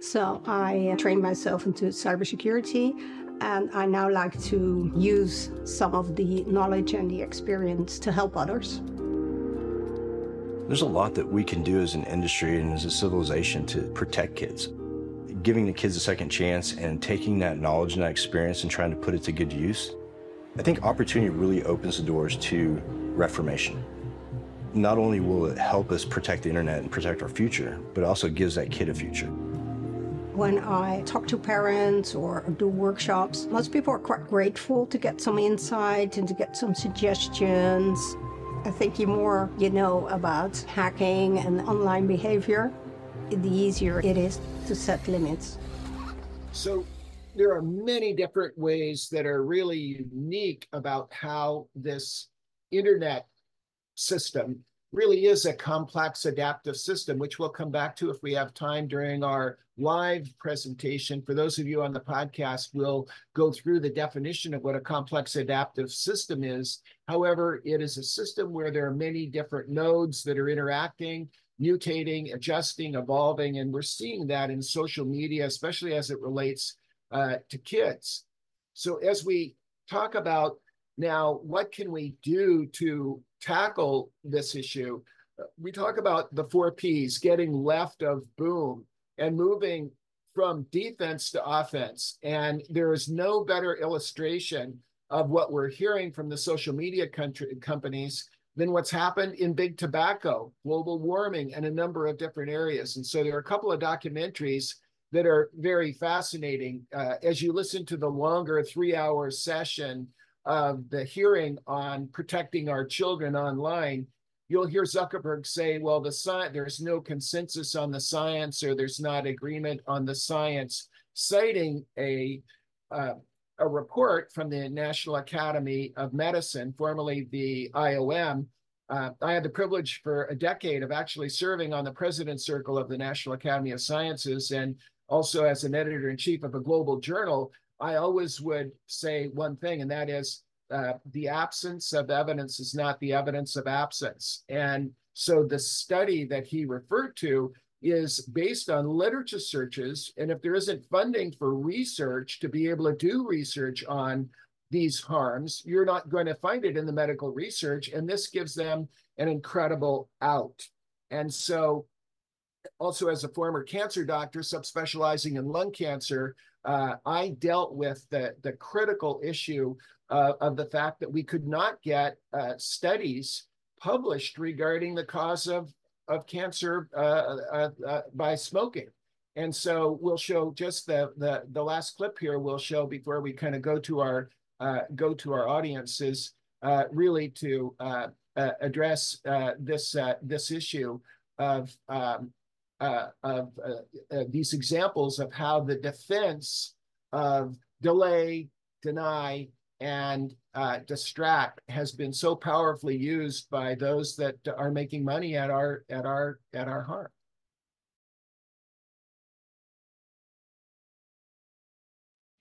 So I trained myself into cybersecurity, and I now like to use some of the knowledge and the experience to help others. There's a lot that we can do as an industry and as a civilization to protect kids. Giving the kids a second chance and taking that knowledge and that experience and trying to put it to good use, I think opportunity really opens the doors to reformation. Not only will it help us protect the internet and protect our future, but it also gives that kid a future. When I talk to parents or do workshops, most people are quite grateful to get some insight and to get some suggestions. I think the more you know about hacking and online behavior, the easier it is to set limits. So there are many different ways that are really unique about how this internet system really is a complex adaptive system, which we'll come back to if we have time during our live presentation. For those of you on the podcast, we'll go through the definition of what a complex adaptive system is. However, it is a system where there are many different nodes that are interacting, mutating, adjusting, evolving, and we're seeing that in social media, especially as it relates to kids. So as we talk about now, what can we do to tackle this issue? We talk about the 4 Ps, getting left of boom and moving from defense to offense. And there is no better illustration of what we're hearing from the social media companies than what's happened in big tobacco, global warming, and a number of different areas. And so there are a couple of documentaries that are very fascinating. As you listen to the longer 3-hour session of the hearing on protecting our children online, you'll hear Zuckerberg say, well, there's no consensus on the science, or there's not agreement on the science, citing a report from the National Academy of Medicine, formerly the IOM. I had the privilege for a decade of actually serving on the President's Circle of the National Academy of Sciences, and also as an editor-in-chief of a global journal. I always would say one thing, and that is the absence of evidence is not the evidence of absence. And so the study that he referred to is based on literature searches. And if there isn't funding for research to be able to do research on these harms, you're not going to find it in the medical research. And this gives them an incredible out. And so also, as a former cancer doctor subspecializing in lung cancer, I dealt with the critical issue of the fact that we could not get studies published regarding the cause of cancer by smoking. And so we'll show just the last clip here. We'll show before we kind of go to our audiences really to address this issue of these examples of how the defense of delay, deny, and distract has been so powerfully used by those that are making money at our harm.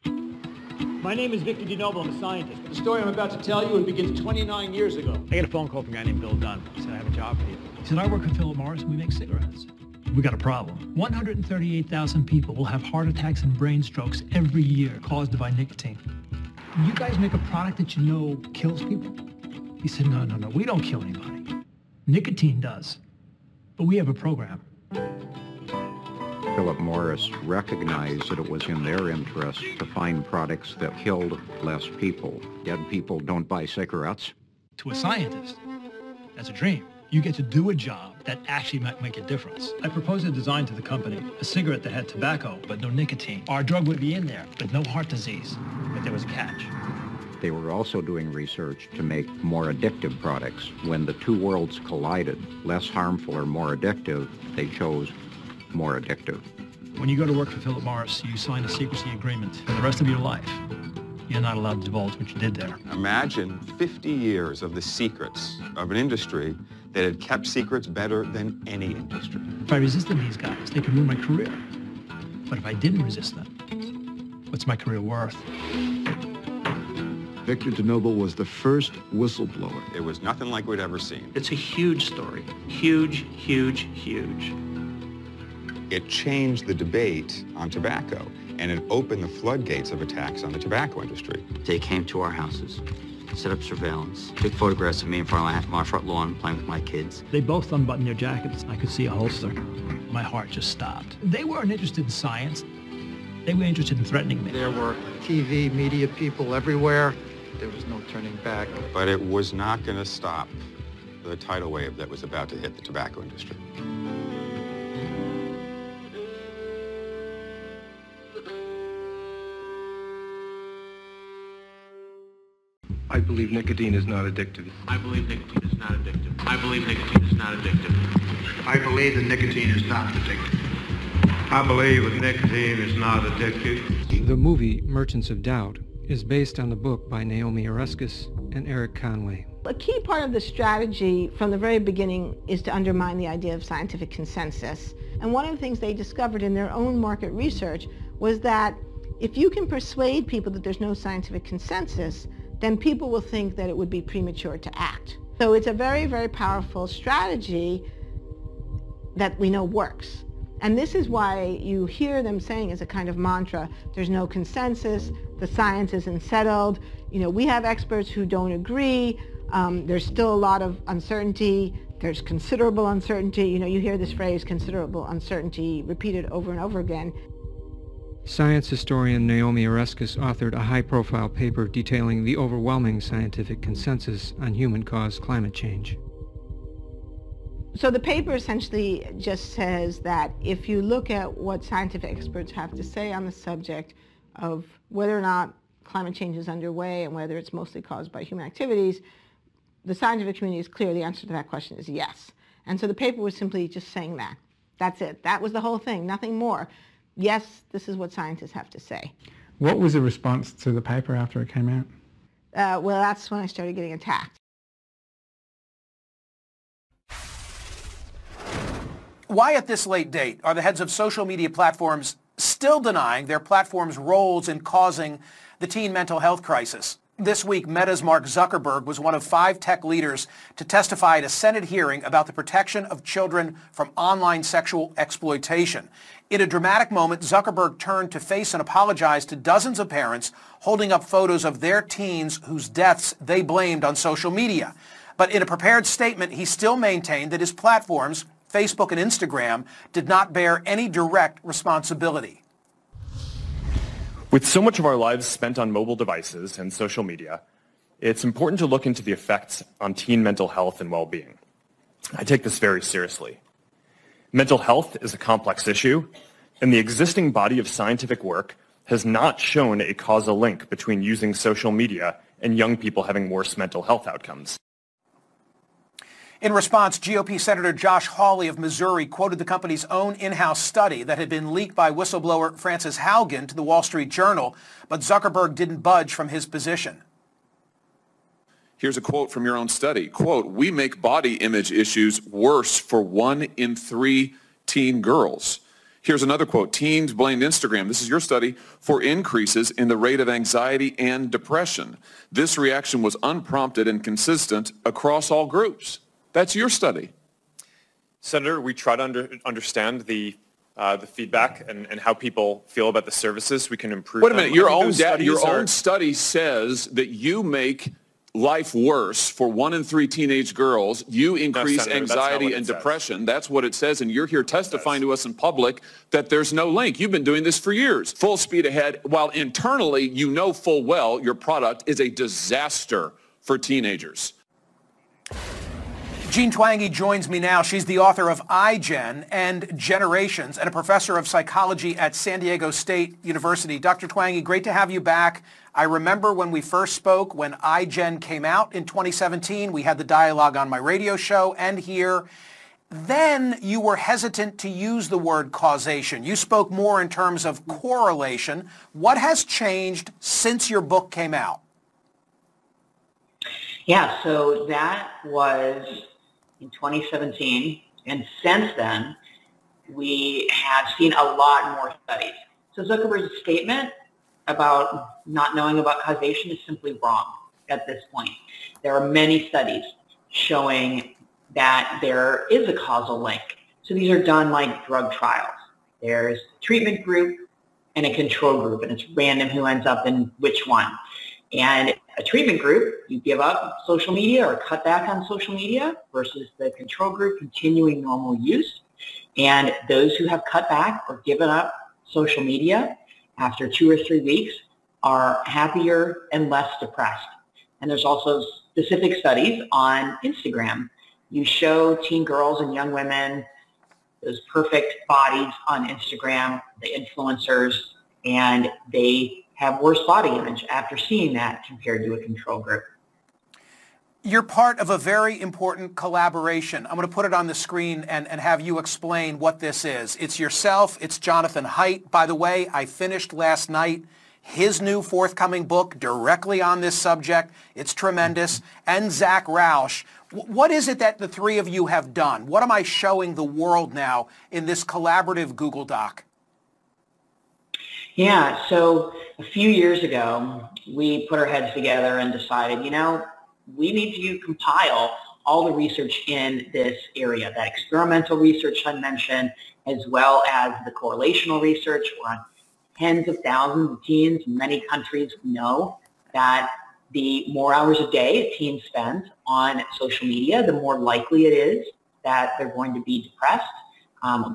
My name is Victor DeNoble. I'm a scientist. The story I'm about to tell you, it begins 29 years ago. I got a phone call from a guy named Bill Dunn. He said, I have a job for you. He said, I work for Philip Morris and we make cigarettes. We got a problem. 138,000 people will have heart attacks and brain strokes every year caused by nicotine. You guys make a product that you know kills people? He said, no, no, no, we don't kill anybody. Nicotine does, but we have a program. Philip Morris recognized that it was in their interest to find products that killed less people. Dead people don't buy cigarettes. To a scientist, that's a dream. You get to do a job that actually might make a difference. I proposed a design to the company, a cigarette that had tobacco, but no nicotine. Our drug would be in there, but no heart disease. But there was a catch. They were also doing research to make more addictive products. When the two worlds collided, less harmful or more addictive, they chose more addictive. When you go to work for Philip Morris, you sign a secrecy agreement for the rest of your life. You're not allowed to divulge what you did there. Imagine 50 years of the secrets of an industry that had kept secrets better than any industry. If I resisted these guys, they could ruin my career. But if I didn't resist them, what's my career worth? Victor DeNoble was the first whistleblower. It was nothing like we'd ever seen. It's a huge story. Huge, huge, huge. It changed the debate on tobacco, and it opened the floodgates of attacks on the tobacco industry. They came to our houses, set up surveillance, took photographs of me in front of my front lawn playing with my kids. They both unbuttoned their jackets. I could see a holster. My heart just stopped. They weren't interested in science. They were interested in threatening me. There were TV, media people everywhere. There was no turning back. But it was not going to stop the tidal wave that was about to hit the tobacco industry. I believe nicotine is not addictive. I believe nicotine is not addictive. I believe nicotine is not addictive. I believe that nicotine is not addictive. I believe that nicotine is not addictive. The movie Merchants of Doubt is based on the book by Naomi Oreskes and Eric Conway. A key part of the strategy from the very beginning is to undermine the idea of scientific consensus. And one of the things they discovered in their own market research was that if you can persuade people that there's no scientific consensus, then people will think that it would be premature to act. So it's a very, very powerful strategy that we know works. And this is why you hear them saying as a kind of mantra, there's no consensus, the science isn't settled, you know, we have experts who don't agree, there's still a lot of uncertainty, there's considerable uncertainty. You know, you hear this phrase, considerable uncertainty, repeated over and over again. Science historian Naomi Oreskes authored a high-profile paper detailing the overwhelming scientific consensus on human-caused climate change. So the paper essentially just says that if you look at what scientific experts have to say on the subject of whether or not climate change is underway and whether it's mostly caused by human activities, the scientific community is clear the answer to that question is yes. And so the paper was simply just saying that. That's it. That was the whole thing, nothing more. Yes, this is what scientists have to say. What was the response to the paper after it came out? Well, that's when I started getting attacked. Why at this late date are the heads of social media platforms still denying their platforms' roles in causing the teen mental health crisis? This week, Meta's Mark Zuckerberg was one of 5 tech leaders to testify at a Senate hearing about the protection of children from online sexual exploitation. In a dramatic moment, Zuckerberg turned to face and apologize to dozens of parents holding up photos of their teens whose deaths they blamed on social media. But in a prepared statement, he still maintained that his platforms, Facebook and Instagram, did not bear any direct responsibility. With so much of our lives spent on mobile devices and social media, it's important to look into the effects on teen mental health and well-being. I take this very seriously. Mental health is a complex issue, and the existing body of scientific work has not shown a causal link between using social media and young people having worse mental health outcomes. In response, GOP Senator Josh Hawley of Missouri quoted the company's own in-house study that had been leaked by whistleblower Frances Haugen to the Wall Street Journal, but Zuckerberg didn't budge from his position. Here's a quote from your own study, quote, "We make body image issues worse for 1 in 3 teen girls." Here's another quote, "Teens blamed Instagram," this is your study, "for increases in the rate of anxiety and depression. This reaction was unprompted and consistent across all groups." That's your study. Senator, we try to understand the feedback and how people feel about the services. We can improve. Wait a minute. Your own study says that you make life worse for 1 in 3 teenage girls. You increase anxiety and depression. That's what it says. And you're here testifying to us in public that there's no link. You've been doing this for years. Full speed ahead, while internally you know full well your product is a disaster for teenagers. Jean Twenge joins me now. She's the author of iGen and Generations and a professor of psychology at San Diego State University. Dr. Twenge, great to have you back. I remember when we first spoke, when iGen came out in 2017, we had the dialogue on my radio show and here. Then you were hesitant to use the word causation. You spoke more in terms of correlation. What has changed since your book came out? Yeah, so that was in 2017, and since then, we have seen a lot more studies. So Zuckerberg's statement about not knowing about causation is simply wrong at this point. There are many studies showing that there is a causal link. So these are done like drug trials. There's a treatment group and a control group, and it's random who ends up in which one. And a treatment group, you give up social media or cut back on social media versus the control group continuing normal use. And those who have cut back or given up social media after 2 or 3 weeks are happier and less depressed. And there's also specific studies on Instagram. You show teen girls and young women those perfect bodies on Instagram, the influencers, and they have worse body image after seeing that compared to a control group. You're part of a very important collaboration. I'm going to put it on the screen and have you explain what this is. It's yourself, it's Jonathan Haidt. By the way, I finished last night his new forthcoming book directly on this subject. It's tremendous. And Zach Rausch. What is it that the three of you have done? What am I showing the world now in this collaborative Google Doc? Yeah, so a few years ago, we put our heads together and decided, you know, we need to compile all the research in this area, that experimental research I mentioned, as well as the correlational research. We're on tens of thousands of teens in many countries. We know that the more hours a day a teen spends on social media, the more likely it is that they're going to be depressed.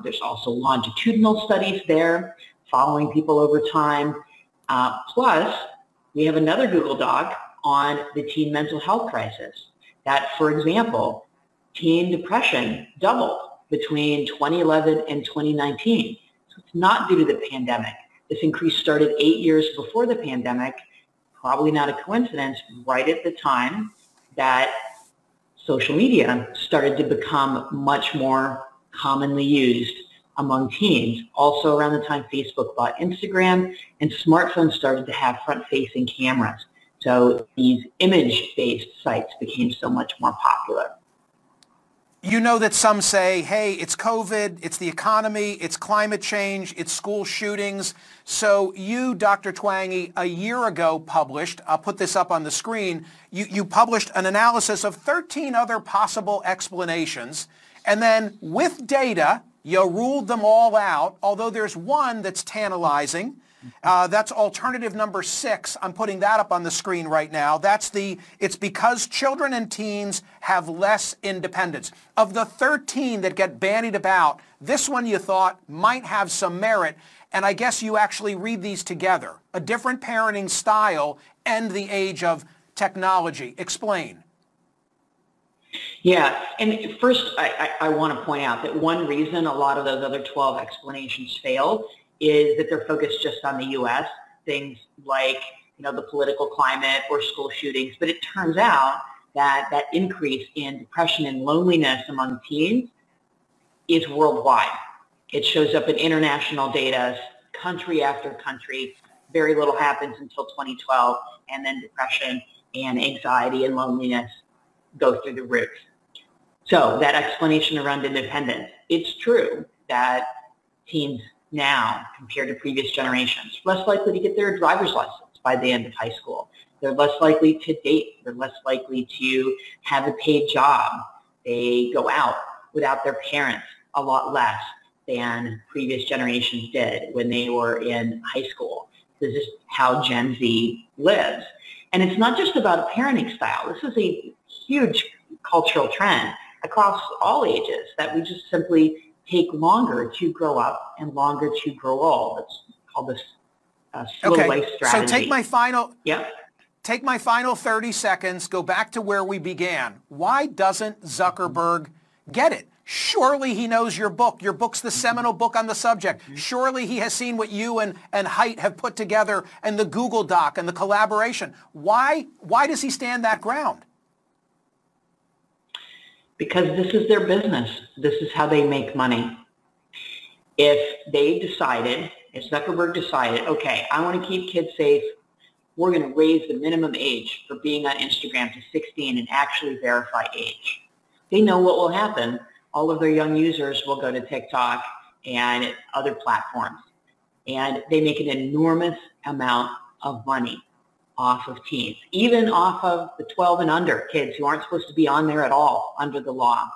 There's also longitudinal studies there, following people over time. Plus, we have another Google Doc on the teen mental health crisis. That, for example, teen depression doubled between 2011 and 2019. So it's not due to the pandemic. This increase started 8 years before the pandemic, probably not a coincidence, right at the time that social media started to become much more commonly used among teens. Also around the time Facebook bought Instagram and smartphones started to have front-facing cameras. So these image-based sites became so much more popular. You know that some say, hey, it's COVID, it's the economy, it's climate change, it's school shootings. So you, Dr. Twaggy, a year ago published, I'll put this up on the screen, you published an analysis of 13 other possible explanations. And then with data, you ruled them all out, although there's one that's tantalizing. That's alternative number 6. I'm putting that up on the screen right now. That's it's because children and teens have less independence. Of the 13 that get bandied about, this one you thought might have some merit, and I guess you actually read these together. A different parenting style and the age of technology. Explain. Yeah, and first I want to point out that one reason a lot of those other 12 explanations failed is that they're focused just on the U.S., things like, you know, the political climate or school shootings. But it turns out that that increase in depression and loneliness among teens is worldwide. It shows up in international data, country after country. Very little happens until 2012, and then depression and anxiety and loneliness go through the roof. So that explanation around independence, it's true that teens now compared to previous generations, less likely to get their driver's license by the end of high school. They're less likely to date. They're less likely to have a paid job. They go out without their parents a lot less than previous generations did when they were in high school. This is how Gen Z lives. And it's not just about a parenting style. This is a huge cultural trend across all ages that we just simply take longer to grow up and longer to grow old. It's called this slow life strategy. So take my final 30 seconds, go back to where we began. Why doesn't Zuckerberg get it? Surely he knows your book. Your book's the seminal book on the subject. Surely he has seen what you and Haidt have put together and the Google Doc and the collaboration. Why does he stand that ground? Because this is their business. This is how they make money. If Zuckerberg decided, okay, I want to keep kids safe, we're going to raise the minimum age for being on Instagram to 16 and actually verify age. They know what will happen. All of their young users will go to TikTok and other platforms. And they make an enormous amount of money off of teens, even off of the 12 and under kids who aren't supposed to be on there at all under the law.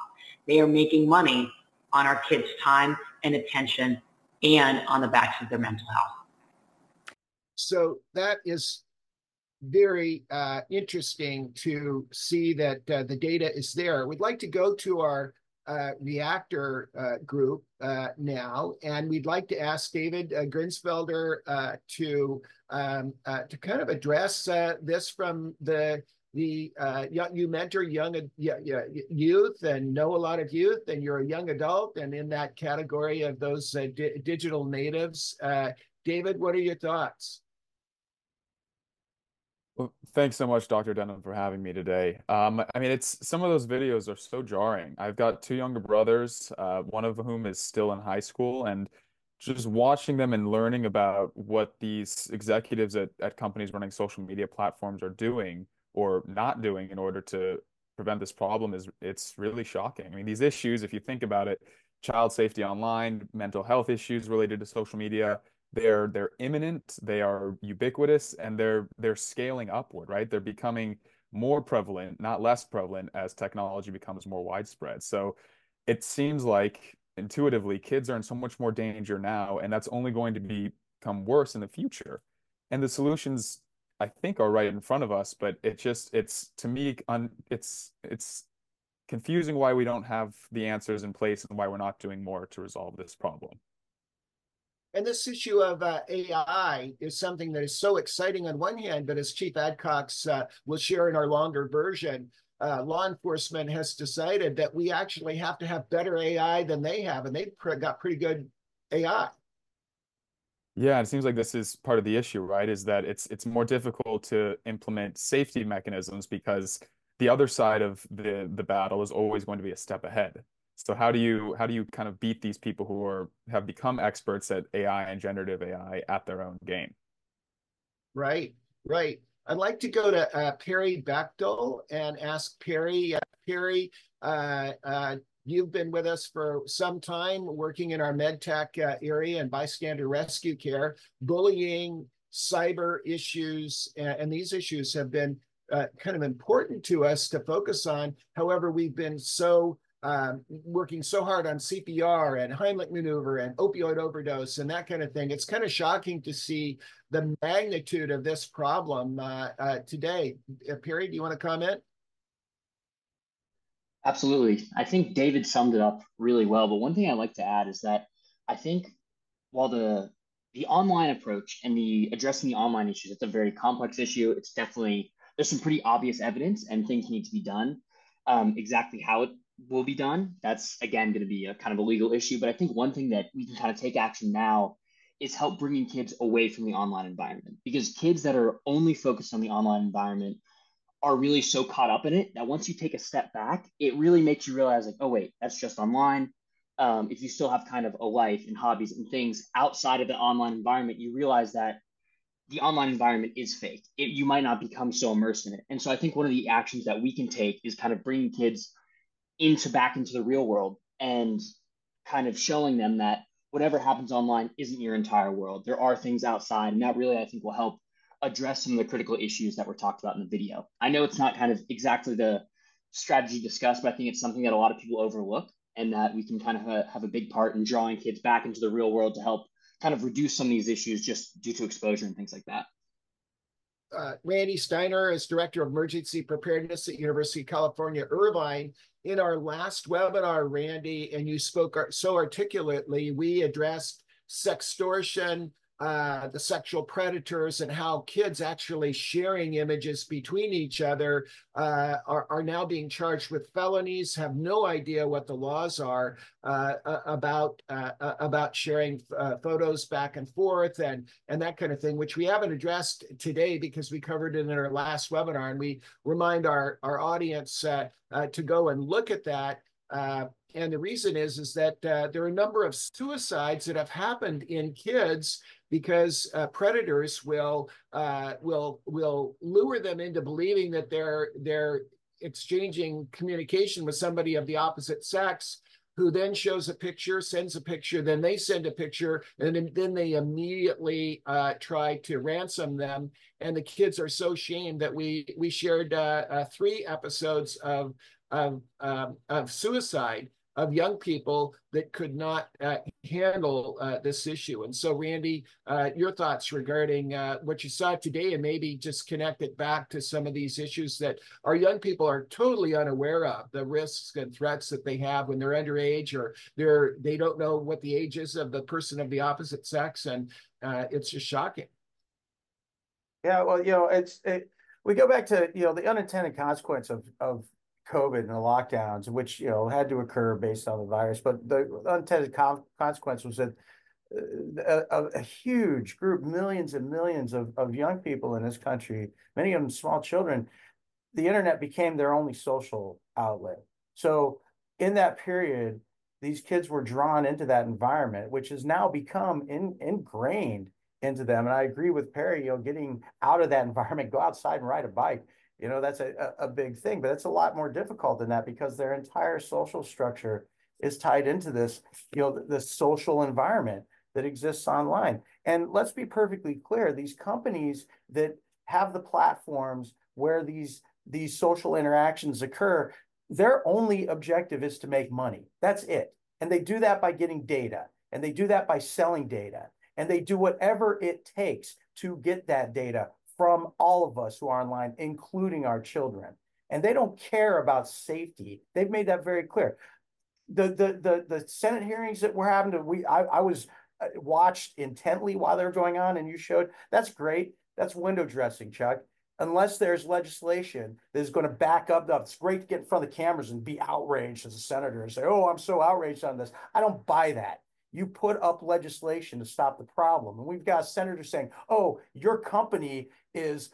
They are making money on our kids' time and attention and on the backs of their mental health. So that is very interesting to see that the data is there. We'd like to go to our reactor group now, and we'd like to ask David Grinsfelder to kind of address this from you mentor youth and know a lot of youth, and you're a young adult, and in that category of those digital natives. David, what are your thoughts? Well, thanks so much, Dr. Denham, for having me today. I mean, some of those videos are so jarring. I've got two younger brothers, one of whom is still in high school, and just watching them and learning about what these executives at companies running social media platforms are doing or not doing in order to prevent this problem is, it's really shocking. I mean, these issues, if you think about it, child safety online, mental health issues related to social media, they're imminent, they are ubiquitous, and they're scaling upward, right? They're becoming more prevalent, not less prevalent, as technology becomes more widespread. So it seems like intuitively kids are in so much more danger now, and that's only going to become worse in the future. And the solutions, I think, are right in front of us, but it just, it's, to me, it's confusing why we don't have the answers in place and why we're not doing more to resolve this problem. And this issue of AI is something that is so exciting on one hand, but as Chief Adcox will share in our longer version, law enforcement has decided that we actually have to have better AI than they have, and they've got pretty good AI. Yeah, it seems like this is part of the issue, right? Is that it's more difficult to implement safety mechanisms because the other side of the battle is always going to be a step ahead. So how do you kind of beat these people who have become experts at AI and generative AI at their own game? Right, right. I'd like to go to Perry Bechtel and ask Perry. Perry, you've been with us for some time working in our MedTac area and bystander rescue care. Bullying, cyber issues, and these issues have been kind of important to us to focus on. However, we've been so working so hard on CPR and Heimlich maneuver and opioid overdose and that kind of thing. It's kind of shocking to see the magnitude of this problem today. Perry, do you want to comment? Absolutely. I think David summed it up really well, but one thing I'd like to add is that I think while the online approach and the addressing the online issues, it's a very complex issue. It's definitely, there's some pretty obvious evidence and things need to be done. Exactly how it will be done, that's again going to be a kind of a legal issue, but I think one thing that we can kind of take action now is help bringing kids away from the online environment, because kids that are only focused on the online environment are really so caught up in it that once you take a step back, it really makes you realize, like, oh wait, that's just online. If you still have kind of a life and hobbies and things outside of the online environment, you realize that the online environment is fake. You might not become so immersed in it. And so I think one of the actions that we can take is kind of bringing kids back into the real world and kind of showing them that whatever happens online isn't your entire world. There are things outside, and that really, I think, will help address some of the critical issues that were talked about in the video. I know it's not kind of exactly the strategy discussed, but I think it's something that a lot of people overlook, and that we can kind of have a big part in drawing kids back into the real world to help kind of reduce some of these issues just due to exposure and things like that. Randy Steiner is Director of Emergency Preparedness at University of California, Irvine. In our last webinar, Randy, and you spoke so articulately, we addressed sextortion, the sexual predators, and how kids actually sharing images between each other are now being charged with felonies, have no idea what the laws are about sharing photos back and forth and that kind of thing, which we haven't addressed today because we covered it in our last webinar. And we remind our audience to go and look at that. And the reason is that there are a number of suicides that have happened in kids because predators will lure them into believing that they're exchanging communication with somebody of the opposite sex, who then shows a picture, sends a picture, then they send a picture, and then they immediately try to ransom them. And the kids are so shamed that we shared 3 episodes of suicide of young people that could not handle this issue. And so, Randy, your thoughts regarding what you saw today, and maybe just connect it back to some of these issues that our young people are totally unaware of, the risks and threats that they have when they're underage, or they don't know what the age is of the person of the opposite sex, and it's just shocking. Yeah, well, you know, we go back to, you know, the unintended consequence of COVID and the lockdowns, which, you know, had to occur based on the virus, but the unintended consequence was that a huge group, millions and millions of young people in this country, many of them small children, the internet became their only social outlet. So in that period, these kids were drawn into that environment, which has now become ingrained into them. And I agree with Perry, you know, getting out of that environment, go outside and ride a bike. You know, that's a big thing, but it's a lot more difficult than that because their entire social structure is tied into this, you know, the social environment that exists online. And let's be perfectly clear, these companies that have the platforms where these social interactions occur, their only objective is to make money. That's it. And they do that by getting data, and they do that by selling data, and they do whatever it takes to get that data from all of us who are online, including our children. And they don't care about safety. They've made that very clear. The Senate hearings that we're having, I was watched intently while they were going on, and you showed, that's great. That's window dressing, Chuck. Unless there's legislation that is going to back up, it's great to get in front of the cameras and be outraged as a senator and say, oh, I'm so outraged on this. I don't buy that. You put up legislation to stop the problem. And we've got a senator saying, oh, your company is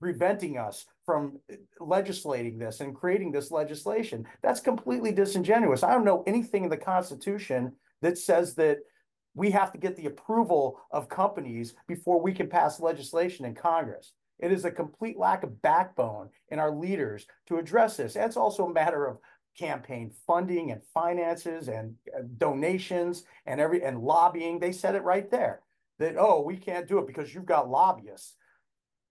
preventing us from legislating this and creating this legislation. That's completely disingenuous. I don't know anything in the Constitution that says that we have to get the approval of companies before we can pass legislation in Congress. It is a complete lack of backbone in our leaders to address this. That's also a matter of campaign funding and finances and donations and lobbying. They said it right there that, oh, we can't do it because you've got lobbyists.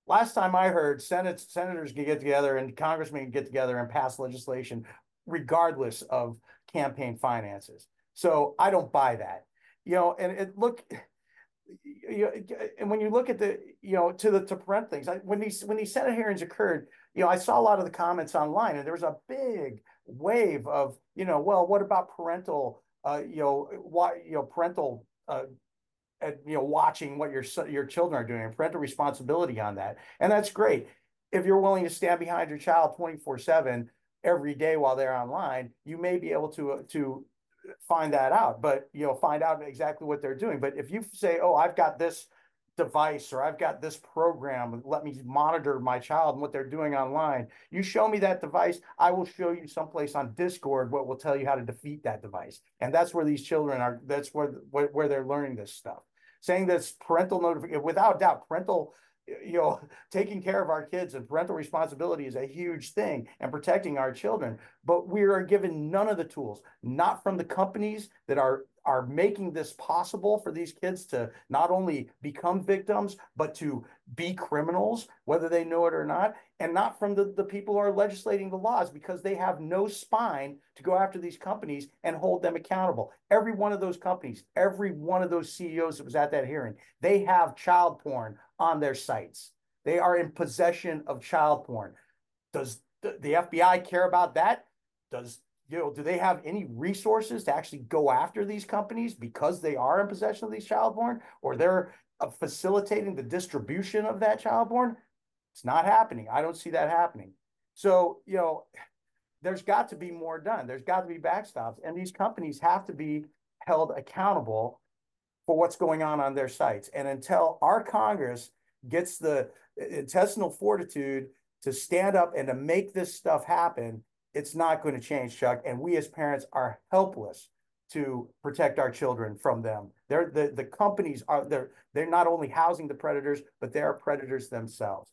Last time I heard, senators can get together and congressmen can get together and pass legislation regardless of campaign finances. So I don't buy that. You know, and it look, you know, and when you look at the, you know, to prevent things, when these Senate hearings occurred, you know, I saw a lot of the comments online, and there was a big wave of, you know, well, what about parental, parental, watching what your children are doing and parental responsibility on that. And that's great. If you're willing to stand behind your child 24/7 every day while they're online, you may be able to find that out, but, you know, find out exactly what they're doing. But if you say, oh, I've got this device or I've got this program, let me monitor my child and what they're doing online. You show me that device, I will show you someplace on Discord what will tell you how to defeat that device. And that's where these children are, that's where they're learning this stuff. Saying that's parental notification, without doubt, parental, you know, taking care of our kids and parental responsibility is a huge thing and protecting our children. But we are given none of the tools, not from the companies that are making this possible for these kids to not only become victims, but to be criminals, whether they know it or not, and not from the people who are legislating the laws, because they have no spine to go after these companies and hold them accountable. Every one of those companies, every one of those CEOs that was at that hearing, they have child porn on their sites. They are in possession of child porn. Does the FBI care about that? Do they have any resources to actually go after these companies because they are in possession of these child porn, or they're facilitating the distribution of that child porn? It's not happening. I don't see that happening. So, you know, there's got to be more done. There's got to be backstops, and these companies have to be held accountable for what's going on their sites. And until our Congress gets the intestinal fortitude to stand up and to make this stuff happen, it's not going to change, Chuck. And we as parents are helpless to protect our children from them. The companies are they're not only housing the predators, but they are predators themselves.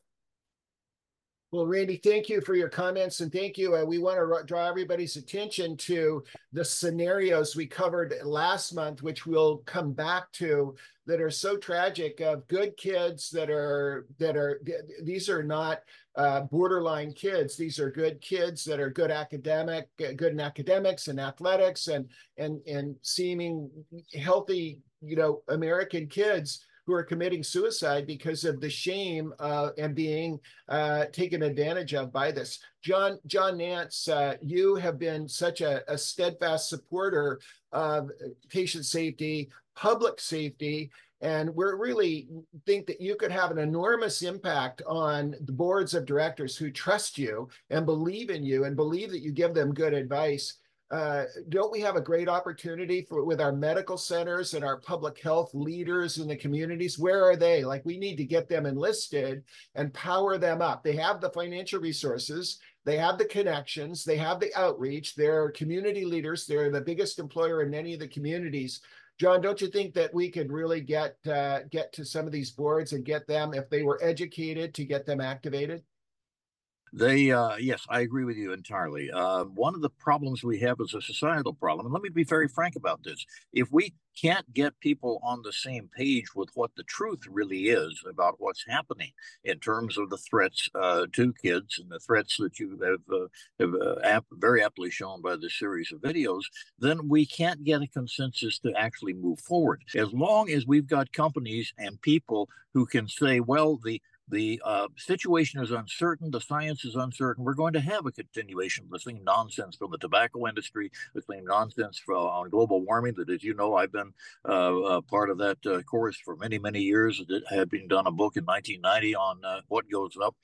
Well, Randy, thank you for your comments, and thank you. We want to draw everybody's attention to the scenarios we covered last month, which we'll come back to, that are so tragic of good kids these are not borderline kids. These are good kids that are good in academics and athletics and seeming healthy, you know, American kids who are committing suicide because of the shame and being taken advantage of by this. John Nance, you have been such a steadfast supporter of patient safety, public safety, and we really think that you could have an enormous impact on the boards of directors who trust you and believe in you and believe that you give them good advice. Don't we have a great opportunity with our medical centers and our public health leaders in the communities? Where are they? Like, we need to get them enlisted and power them up. They have the financial resources. They have the connections, they have the outreach, they're community leaders, they're the biggest employer in many of the communities. John, don't you think that we could really get to some of these boards and get them, if they were educated, to get them activated? Yes, I agree with you entirely. One of the problems we have is a societal problem. And let me be very frank about this. If we can't get people on the same page with what the truth really is about what's happening in terms of the threats to kids and the threats that you have very aptly shown by this series of videos, then we can't get a consensus to actually move forward. As long as we've got companies and people who can say, well, the situation is uncertain, the science is uncertain, we're going to have a continuation of the same nonsense from the tobacco industry, the same nonsense on global warming that, as you know, I've been part of that course for many, many years. It had been done a book in 1990 on what goes up.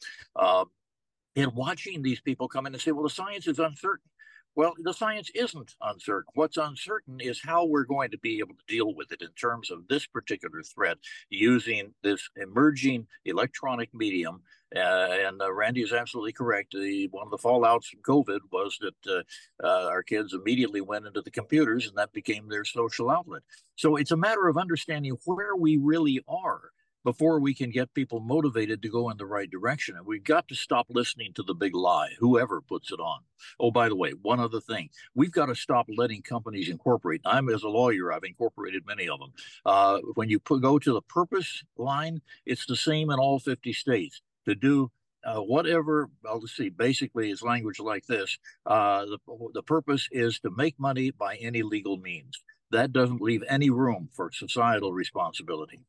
And watching these people come in and say, well, the science is uncertain. Well, the science isn't uncertain. What's uncertain is how we're going to be able to deal with it in terms of this particular threat using this emerging electronic medium. And Randy is absolutely correct. One of the fallouts from COVID was that our kids immediately went into the computers and that became their social outlet. So it's a matter of understanding where we really are before we can get people motivated to go in the right direction. And we've got to stop listening to the big lie, whoever puts it on. Oh, by the way, one other thing. We've got to stop letting companies incorporate. As a lawyer, I've incorporated many of them. When you go to the purpose line, it's the same in all 50 states. To do whatever, well, let's see, basically it's language like this. The purpose is to make money by any legal means. That doesn't leave any room for societal responsibility.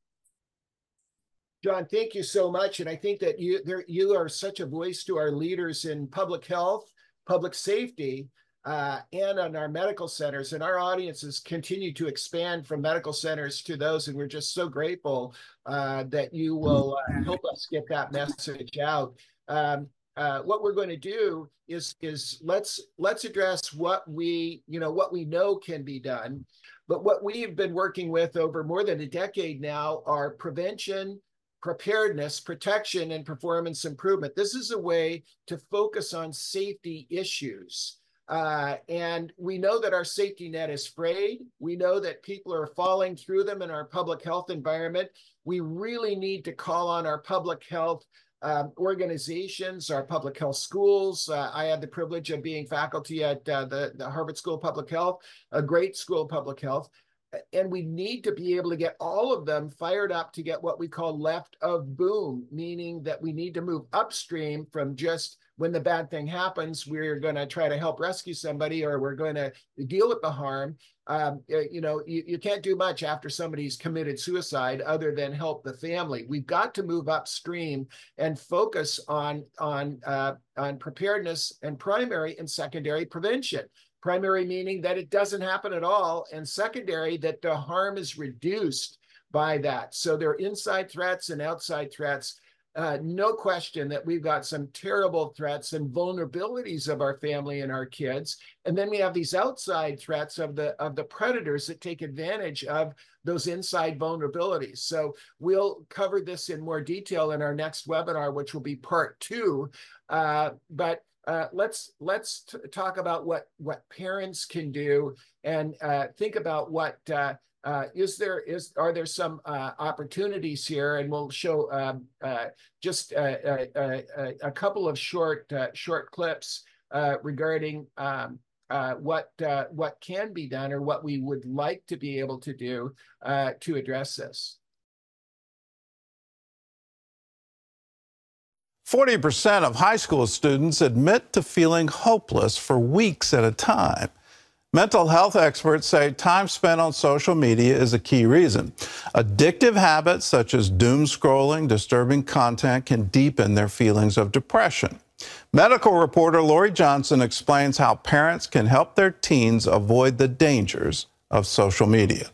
John, thank you so much. And I think that you are such a voice to our leaders in public health, public safety, and on our medical centers. And our audiences continue to expand from medical centers to those. And we're just so grateful that you will help us get that message out. What we're going to do is let's address what we know can be done. But what we've been working with over more than a decade now are prevention, preparedness, protection, and performance improvement. This is a way to focus on safety issues. And we know that our safety net is frayed. We know that people are falling through them in our public health environment. We really need to call on our public health organizations, our public health schools. I had the privilege of being faculty at the Harvard School of Public Health, a great school of public health. And we need to be able to get all of them fired up to get what we call left of boom, meaning that we need to move upstream from just when the bad thing happens, we're going to try to help rescue somebody or we're going to deal with the harm. You can't do much after somebody's committed suicide other than help the family. We've got to move upstream and focus on preparedness and primary and secondary prevention. Primary meaning that it doesn't happen at all, and secondary that the harm is reduced by that. So there are inside threats and outside threats. No question that we've got some terrible threats and vulnerabilities of our family and our kids. And then we have these outside threats of the predators that take advantage of those inside vulnerabilities. So we'll cover this in more detail in our next webinar, which will be part 2. Let's talk about what parents can do and think about what are there some opportunities here, and we'll show just a couple of short clips regarding what can be done or what we would like to be able to do to address this. 40% of high school students admit to feeling hopeless for weeks at a time. Mental health experts say time spent on social media is a key reason. Addictive habits such as doom scrolling, disturbing content can deepen their feelings of depression. Medical reporter Lori Johnson explains how parents can help their teens avoid the dangers of social media.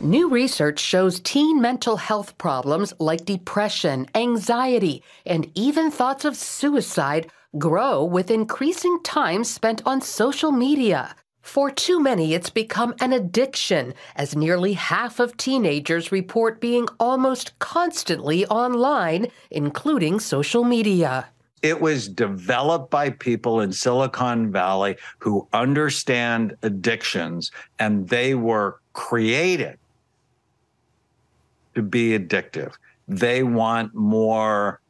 New research shows teen mental health problems like depression, anxiety, and even thoughts of suicide grow with increasing time spent on social media. For too many, it's become an addiction, as nearly half of teenagers report being almost constantly online, including social media. It was developed by people in Silicon Valley who understand addictions, and they were created to be addictive. They want more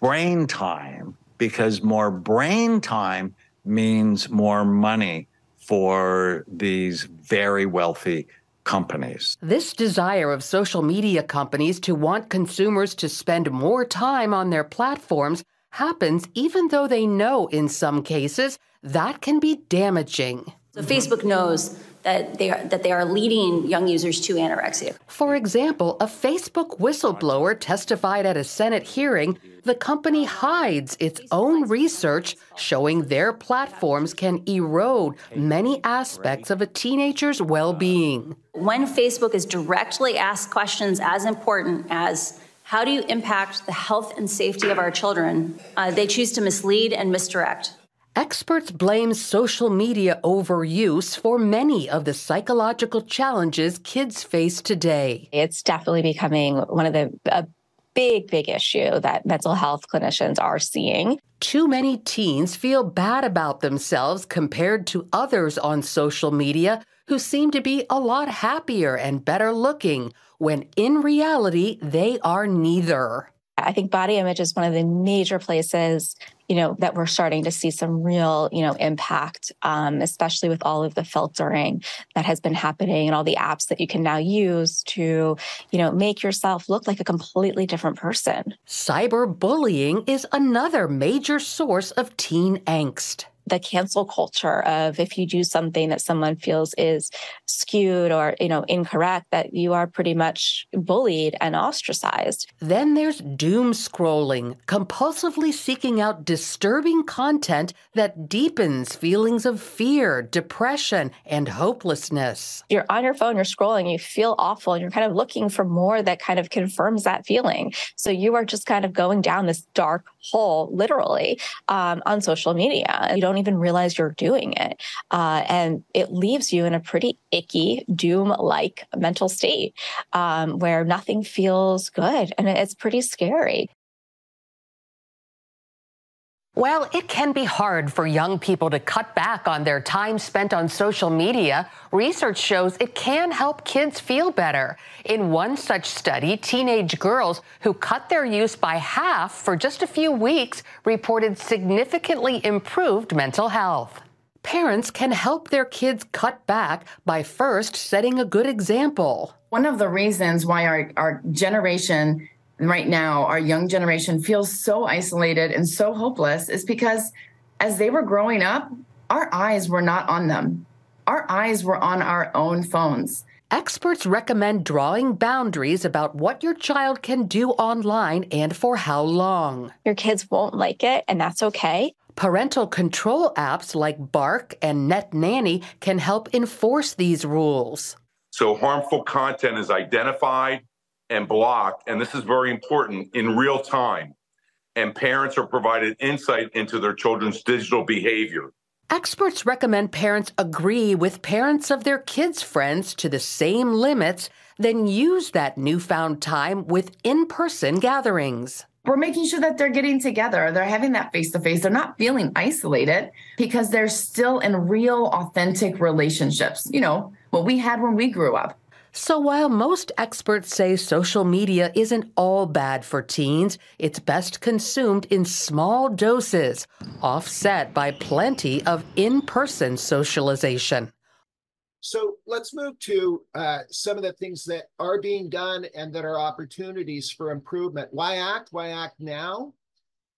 brain time because more brain time means more money for these very wealthy companies. This desire of social media companies to want consumers to spend more time on their platforms happens even though they know in some cases that can be damaging. So Facebook knows that they are leading young users to anorexia. For example, a Facebook whistleblower testified at a Senate hearing the company hides its own research showing their platforms can erode many aspects of a teenager's well-being. When Facebook is directly asked questions as important as how do you impact the health and safety of our children, they choose to mislead and misdirect. Experts blame social media overuse for many of the psychological challenges kids face today. It's definitely becoming one of the big issue that mental health clinicians are seeing. Too many teens feel bad about themselves compared to others on social media who seem to be a lot happier and better looking, when in reality, they are neither. I think body image is one of the major places, that we're starting to see some real, impact, especially with all of the filtering that has been happening and all the apps that you can now use to, make yourself look like a completely different person. Cyberbullying is another major source of teen angst. The cancel culture of if you do something that someone feels is skewed or, incorrect, that you are pretty much bullied and ostracized. Then there's doom scrolling, compulsively seeking out disturbing content that deepens feelings of fear, depression, and hopelessness. You're on your phone, you're scrolling, you feel awful, and you're kind of looking for more that kind of confirms that feeling. So you are just kind of going down this dark hole, literally, on social media. You don't even realize you're doing it. And it leaves you in a pretty icky, doom-like mental state where nothing feels good. And it's pretty scary. Well, it can be hard for young people to cut back on their time spent on social media. Research shows it can help kids feel better. In one such study, teenage girls who cut their use by half for just a few weeks reported significantly improved mental health. Parents can help their kids cut back by first setting a good example. One of the reasons why our generation right now, our young generation feels so isolated and so hopeless is because as they were growing up, our eyes were not on them. Our eyes were on our own phones. Experts recommend drawing boundaries about what your child can do online and for how long. Your kids won't like it, and that's okay. Parental control apps like Bark and NetNanny can help enforce these rules. So harmful content is identified and blocked, and this is very important, in real time. And parents are provided insight into their children's digital behavior. Experts recommend parents agree with parents of their kids' friends to the same limits, then use that newfound time with in-person gatherings. We're making sure that they're getting together, they're having that face-to-face, they're not feeling isolated because they're still in real, authentic relationships, what we had when we grew up. So while most experts say social media isn't all bad for teens, it's best consumed in small doses, offset by plenty of in-person socialization. So let's move to some of the things that are being done and that are opportunities for improvement. Why act? Why act now?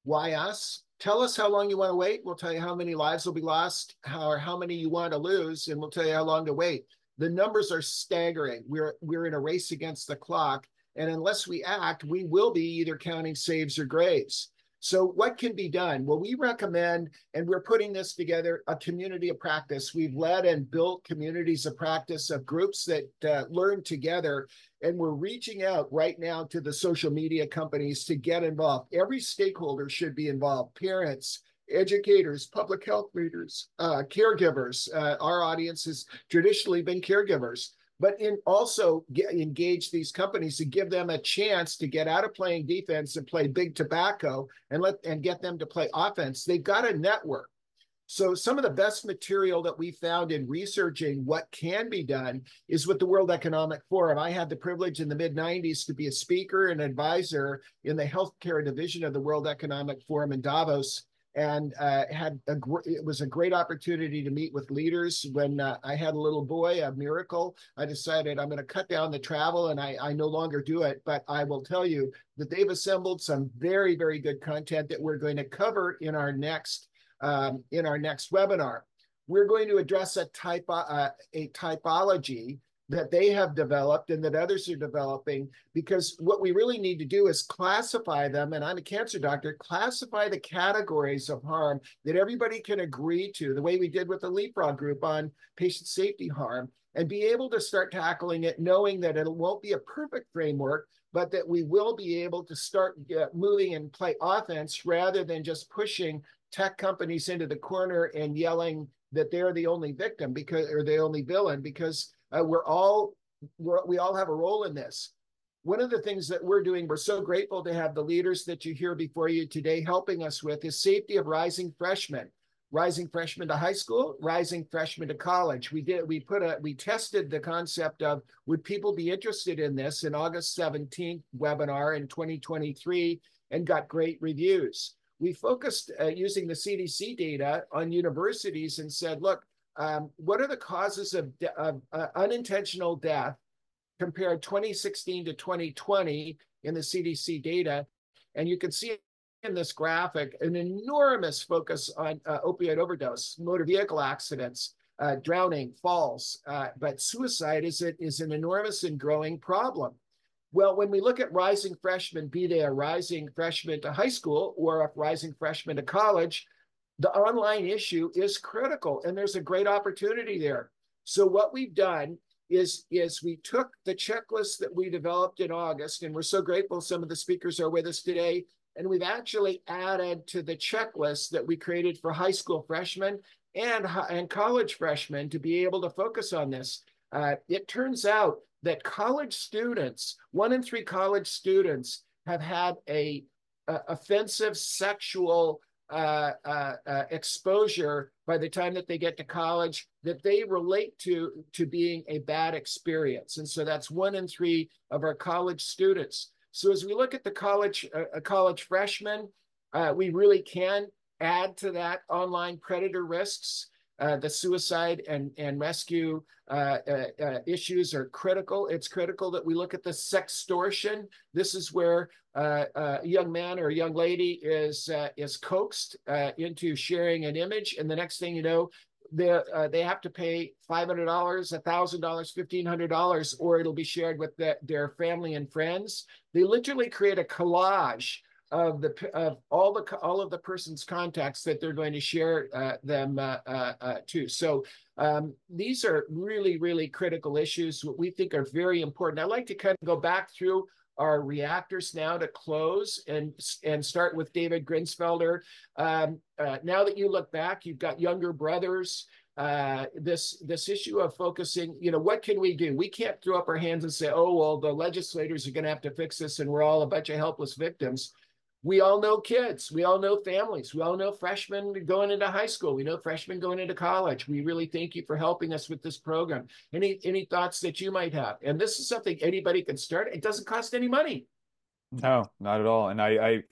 Why us? Tell us how long you want to wait. We'll tell you how many lives will be lost, how many you want to lose, and we'll tell you how long to wait. The numbers are staggering. We're in a race against the clock, and unless we act, we will be either counting saves or graves. So what can be done? Well, we recommend, and we're putting this together, a community of practice. We've led and built communities of practice of groups that learn together, and we're reaching out right now to the social media companies to get involved. Every stakeholder should be involved: parents, educators, public health leaders, caregivers. Our audience has traditionally been caregivers. but in also engage these companies to give them a chance to get out of playing defense and play big tobacco and get them to play offense. They've got a network. So some of the best material that we found in researching what can be done is with the World Economic Forum. I had the privilege in the mid-90s to be a speaker and advisor in the healthcare division of the World Economic Forum in Davos, and it was a great opportunity to meet with leaders. When I had a little boy, a miracle, I decided I'm going to cut down the travel, and I no longer do it. But I will tell you that they've assembled some very, very good content that we're going to cover in our next webinar. We're going to address a typology that they have developed and that others are developing, because what we really need to do is classify them, and I'm a cancer doctor, classify the categories of harm that everybody can agree to, the way we did with the Leapfrog Group on patient safety harm, and be able to start tackling it, knowing that it won't be a perfect framework, but that we will be able to start moving and play offense rather than just pushing tech companies into the corner and yelling that they're the only victim or the only villain, because we all have a role in this. One of the things that we're doing, we're so grateful to have the leaders that you hear before you today helping us with, is safety of rising freshmen to high school, rising freshmen to college. We tested the concept of, would people be interested in this, in August 17th webinar in 2023, and got great reviews. We focused using the CDC data on universities and said, look, what are the causes of unintentional death compared 2016 to 2020 in the CDC data? And you can see in this graphic an enormous focus on opioid overdose, motor vehicle accidents, drowning, falls, but suicide is an enormous and growing problem. Well, when we look at rising freshmen, be they a rising freshman to high school or a rising freshman to college, the online issue is critical, and there's a great opportunity there. So what we've done is we took the checklist that we developed in August, and we're so grateful some of the speakers are with us today, and we've actually added to the checklist that we created for high school freshmen and college freshmen to be able to focus on this. It turns out that college students, 1 in 3 college students, have had a offensive sexual exposure by the time that they get to college that they relate to being a bad experience. And so that's 1 in 3 of our college students. So as we look at the college freshmen, we really can add to that online predator risks. The suicide and rescue issues are critical. It's critical that we look at the sextortion. This is where a young man or a young lady is coaxed into sharing an image, and the next thing you know, they have to pay $500, $1,000, $1,500, or it'll be shared with their family and friends. They literally create a collage of all of the person's contacts that they're going to share them to. So these are really, really critical issues what we think are very important. I'd like to kind of go back through our reactors now to close and start with David Grinsfelder. Now that you look back, you've got younger brothers. This issue of focusing, what can we do? We can't throw up our hands and say, oh, well, the legislators are going to have to fix this and we're all a bunch of helpless victims. We all know kids, we all know families, we all know freshmen going into high school, we know freshmen going into college. We really thank you for helping us with this program. Any thoughts that you might have? And this is something anybody can start. It doesn't cost any money. No, not at all. And I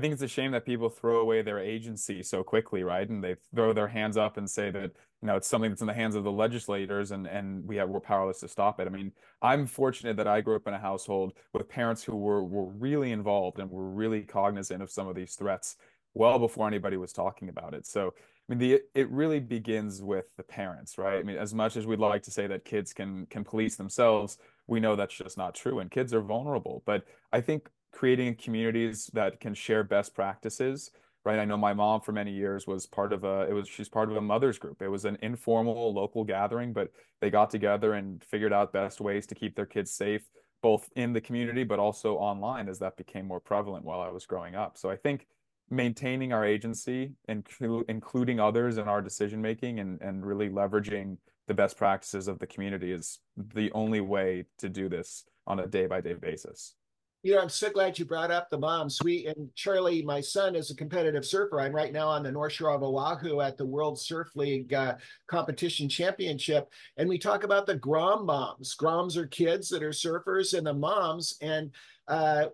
think it's a shame that people throw away their agency so quickly, right? And they throw their hands up and say that, it's something that's in the hands of the legislators and we're powerless to stop it. I mean, I'm fortunate that I grew up in a household with parents who were really involved and were really cognizant of some of these threats well before anybody was talking about it. So, I mean, it really begins with the parents, right? I mean, as much as we'd like to say that kids can police themselves, we know that's just not true, and kids are vulnerable. But I think creating communities that can share best practices, right? I know my mom for many years was she's part of a mother's group. It was an informal local gathering, but they got together and figured out best ways to keep their kids safe, both in the community, but also online as that became more prevalent while I was growing up. So I think maintaining our agency and including others in our decision-making and really leveraging the best practices of the community is the only way to do this on a day-by-day basis. You know, I'm so glad you brought up the moms. And Charlie, my son, is a competitive surfer. I'm right now on the North Shore of Oahu at the World Surf League Competition Championship. And we talk about the Grom moms. Groms are kids that are surfers, and the moms. And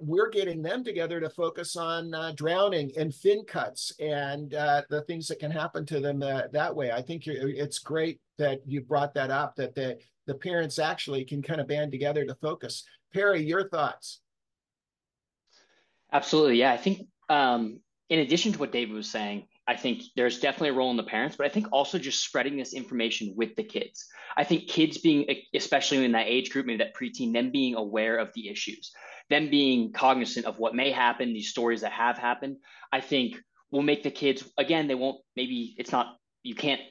we're getting them together to focus on drowning and fin cuts and the things that can happen to them that way. I think it's great that you brought that up, that the parents actually can kind of band together to focus. Perry, your thoughts? Absolutely. Yeah. I think in addition to what David was saying, I think there's definitely a role in the parents, but I think also just spreading this information with the kids. I think kids being, especially in that age group, maybe that preteen, them being aware of the issues, them being cognizant of what may happen, these stories that have happened, I think will make the kids, again, they won't, maybe it's not, you can't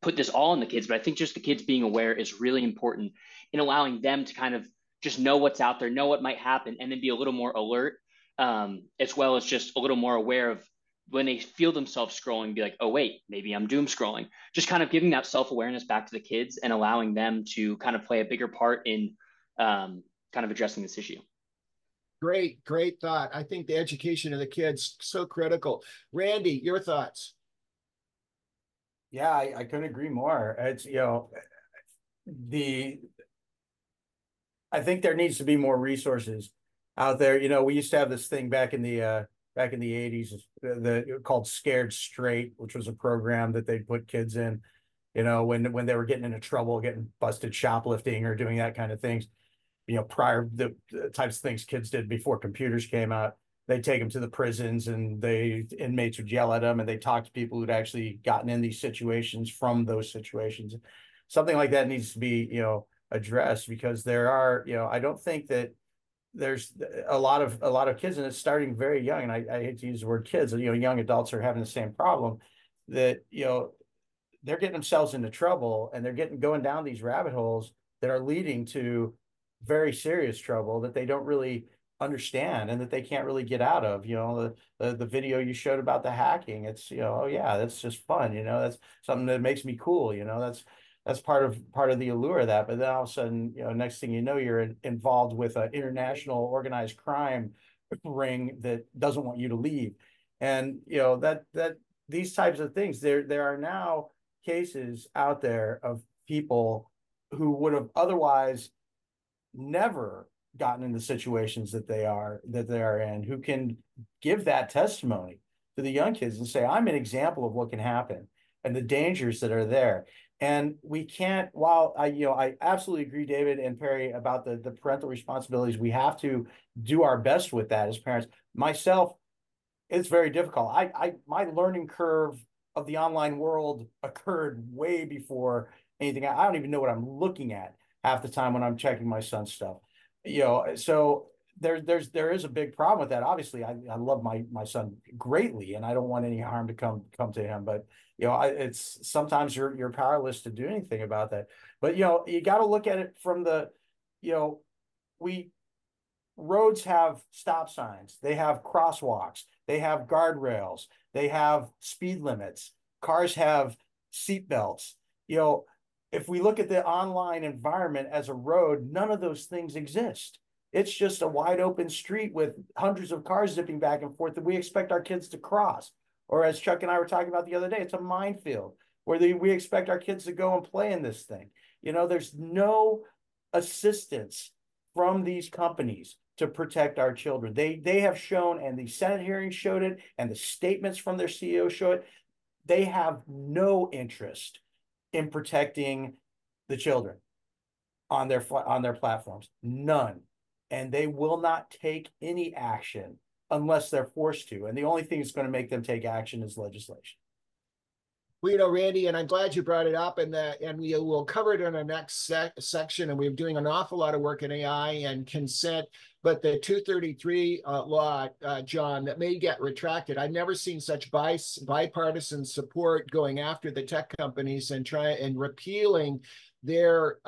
put this all on the kids, but I think just the kids being aware is really important in allowing them to kind of just know what's out there, know what might happen, and then be a little more alert. As well as just a little more aware of when they feel themselves scrolling, be like, oh, wait, maybe I'm doom scrolling. Just kind of giving that self-awareness back to the kids and allowing them to kind of play a bigger part in kind of addressing this issue. Great, great thought. I think the education of the kids, so critical. Randy, your thoughts? Yeah, I couldn't agree more. It's, you know, I think there needs to be more resources out there. You know, we used to have this thing back in the 80s called Scared Straight, which was a program that they'd put kids in, you know, when they were getting into trouble, getting busted shoplifting or doing that kind of things, you know, prior the types of things kids did before computers came out. They'd take them to the prisons and inmates would yell at them, and they talked to people who'd actually gotten in these situations from those situations. Something like that needs to be, you know, addressed, because there are, you know, I don't think that there's a lot of kids, and it's starting very young. And I hate to use the word kids, you know, young adults are having the same problem, that, you know, they're getting themselves into trouble, and they're going down these rabbit holes that are leading to very serious trouble that they don't really understand and that they can't really get out of. You know, the video you showed about the hacking, it's, you know, oh yeah, that's just fun. You know, that's something that makes me cool. You know, that's part of the allure of that. But then all of a sudden, you know, next thing you know, you're involved with an international organized crime ring that doesn't want you to leave. And, you know, that these types of things, there are now cases out there of people who would have otherwise never gotten into situations that they are in, who can give that testimony to the young kids and say, I'm an example of what can happen and the dangers that are there. And we can't, while I absolutely agree, David and Perry, about the parental responsibilities. We have to do our best with that as parents. Myself, it's very difficult. My learning curve of the online world occurred way before anything. I don't even know what I'm looking at half the time when I'm checking my son's stuff. You know, so there is a big problem with that. Obviously, I love my son greatly, and I don't want any harm to come to him. But, you know, it's sometimes you're powerless to do anything about that. But, you know, you got to look at it from the, you know, roads have stop signs, they have crosswalks, they have guardrails, they have speed limits, cars have seat belts. You know, if we look at the online environment as a road, none of those things exist. It's just a wide open street with hundreds of cars zipping back and forth that we expect our kids to cross. Or, as Chuck and I were talking about the other day, it's a minefield where we expect our kids to go and play in this thing. You know, there's no assistance from these companies to protect our children. They have shown, and the Senate hearings showed it, and the statements from their CEO show it, they have no interest in protecting the children on their platforms. None. And they will not take any action unless they're forced to. And the only thing that's going to make them take action is legislation. Well, you know, Randy, and I'm glad you brought it up, and we will cover it in our next section. And we're doing an awful lot of work in AI and consent, but the 233 law, John, that may get retracted. I've never seen such bipartisan support going after the tech companies and repealing their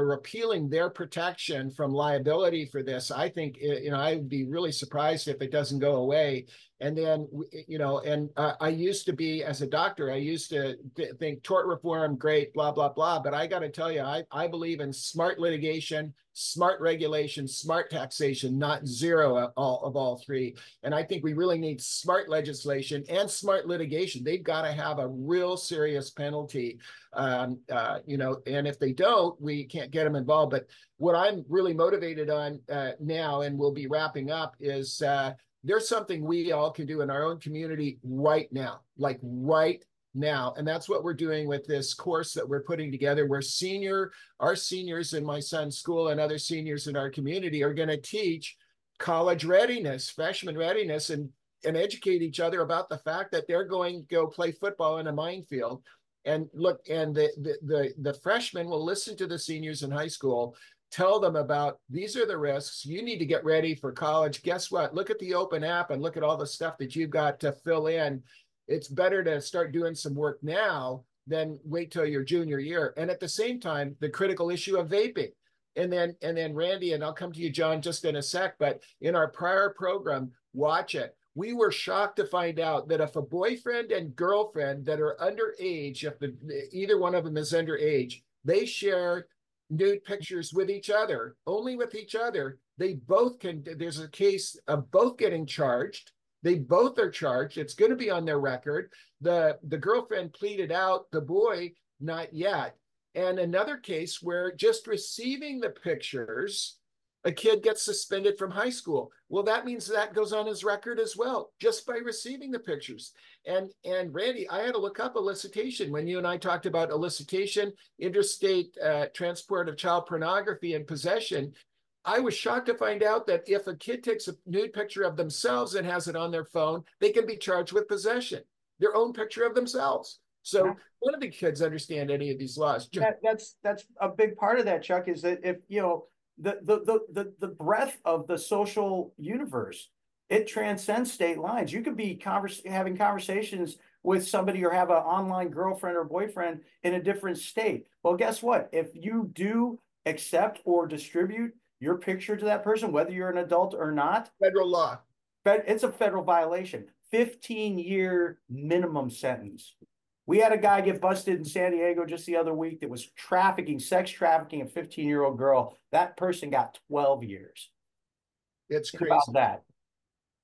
repealing their protection from liability for this. I think, you know, I would be really surprised if it doesn't go away. And then, you know, and I used to be, as a doctor, I used to think tort reform, great, blah, blah, blah. But I got to tell you, I believe in smart litigation, smart regulation, smart taxation, not zero of all three. And I think we really need smart legislation and smart litigation. They've got to have a real serious penalty, you know, and if they don't, we can't get them involved. But what I'm really motivated on now, and we'll be wrapping up, is there's something we all can do in our own community right now, like right now. And that's what we're doing with this course that we're putting together, where our seniors in my son's school and other seniors in our community are going to teach college readiness, freshman readiness, and educate each other about the fact that they're going to go play football in a minefield. And look, and the freshmen will listen to the seniors in high school, tell them about, these are the risks. You need to get ready for college. Guess what? Look at the open app and look at all the stuff that you've got to fill in. It's better to start doing some work now than wait till your junior year. And at the same time, the critical issue of vaping. And then Randy, and I'll come to you, John, just in a sec, but in our prior program, Watch It, we were shocked to find out that if a boyfriend and girlfriend that are underage, if either one of them is underage, they share nude pictures with each other, only with each other, they both can, there's a case of both getting charged. They both are charged. It's going to be on their record. The girlfriend pleaded out, the boy, not yet. And another case where just receiving the pictures, a kid gets suspended from high school. Well, that means that goes on his record as well, just by receiving the pictures. And Randy, I had to look up elicitation. When you and I talked about elicitation, interstate transport of child pornography and possession, I was shocked to find out that if a kid takes a nude picture of themselves and has it on their phone, they can be charged with possession, their own picture of themselves. So none of the kids understand any of these laws. That's a big part of that, Chuck, is that if, you know, the breadth of the social universe, it transcends state lines. You could be having conversations with somebody or have an online girlfriend or boyfriend in a different state. Well, guess what? If you do accept or distribute your picture to that person, whether you're an adult or not, federal law, it's a federal violation, 15-year minimum sentence. We had a guy get busted in San Diego just the other week that was sex trafficking a 15-year-old girl. That person got 12 years. It's crazy. About that.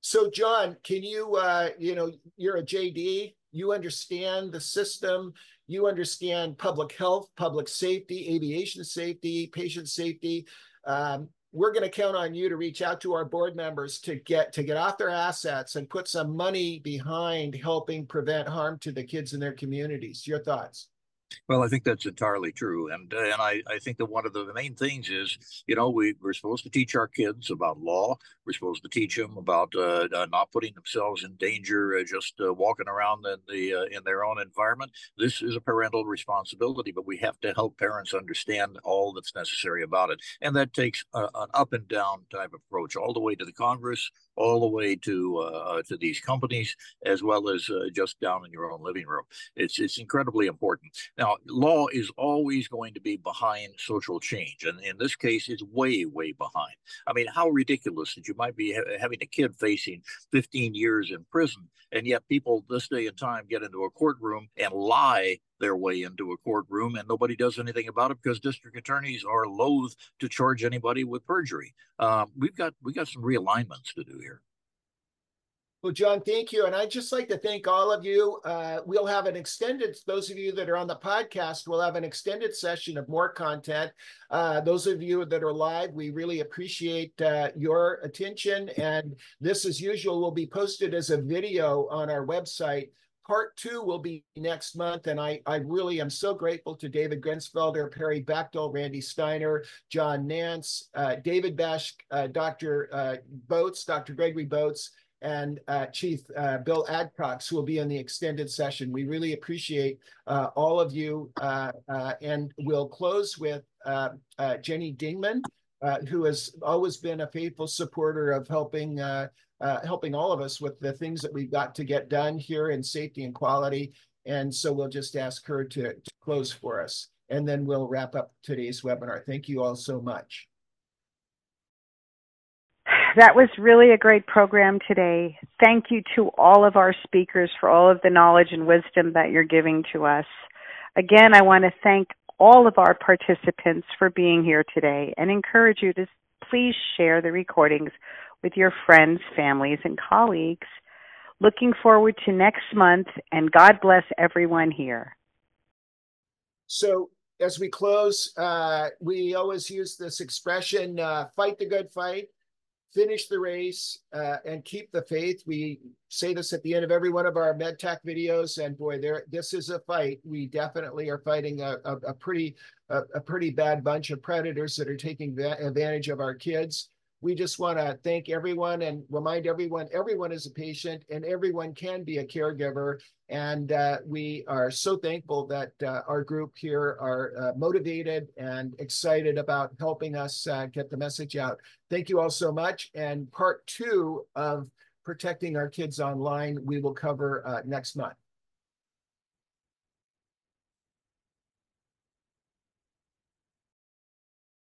So, John, can you, you know, you're a JD. You understand the system. You understand public health, public safety, aviation safety, patient safety. We're going to count on you to reach out to our board members to get off their assets and put some money behind helping prevent harm to the kids in their communities. Your thoughts? Well, I think that's entirely true. And I think that one of the main things is, you know, we're supposed to teach our kids about law. We're supposed to teach them about not putting themselves in danger, just walking around in their own environment. This is a parental responsibility, but we have to help parents understand all that's necessary about it. And that takes an up and down type approach, all the way to the Congress, all the way to these companies, as well as just down in your own living room. It's incredibly important. Now, law is always going to be behind social change, and in this case, it's way, way behind. I mean, how ridiculous that you might be having a kid facing 15 years in prison, and yet people this day and time get into a courtroom and lie their way into a courtroom, and nobody does anything about it because district attorneys are loath to charge anybody with perjury. We've got some realignments to do here. Well, John, thank you. And I'd just like to thank all of you. We'll have an extended, those of you that are on the podcast, we'll have an extended session of more content. Those of you that are live, we really appreciate your attention. And this, as usual, will be posted as a video on our website. Part two will be next month, and I really am so grateful to David Grinsfelder, Perry Bechtel, Randy Steiner, John Nance, David Bashkis, Dr. Boats, Dr. Gregory Boats, and Chief Bill Adcox, who will be in the extended session. We really appreciate all of you, and we'll close with Jenny Dingman, who has always been a faithful supporter of helping helping all of us with the things that we've got to get done here in safety and quality. And so we'll just ask her to close for us, and then we'll wrap up today's webinar. Thank you all so much. That was really a great program today. Thank you to all of our speakers for all of the knowledge and wisdom that you're giving to us. Again, I want to thank all of our participants for being here today and encourage you to please share the recordings with your friends, families, and colleagues. Looking forward to next month, and God bless everyone here. So as we close, we always use this expression, fight the good fight, finish the race, and keep the faith. We say this at the end of every one of our MedTac videos, and boy, this is a fight. We definitely are fighting a pretty bad bunch of predators that are taking advantage of our kids. We just want to thank everyone and remind everyone is a patient and everyone can be a caregiver. And we are so thankful that our group here are motivated and excited about helping us get the message out. Thank you all so much. And part 2 of Protecting Our Kids Online, we will cover next month.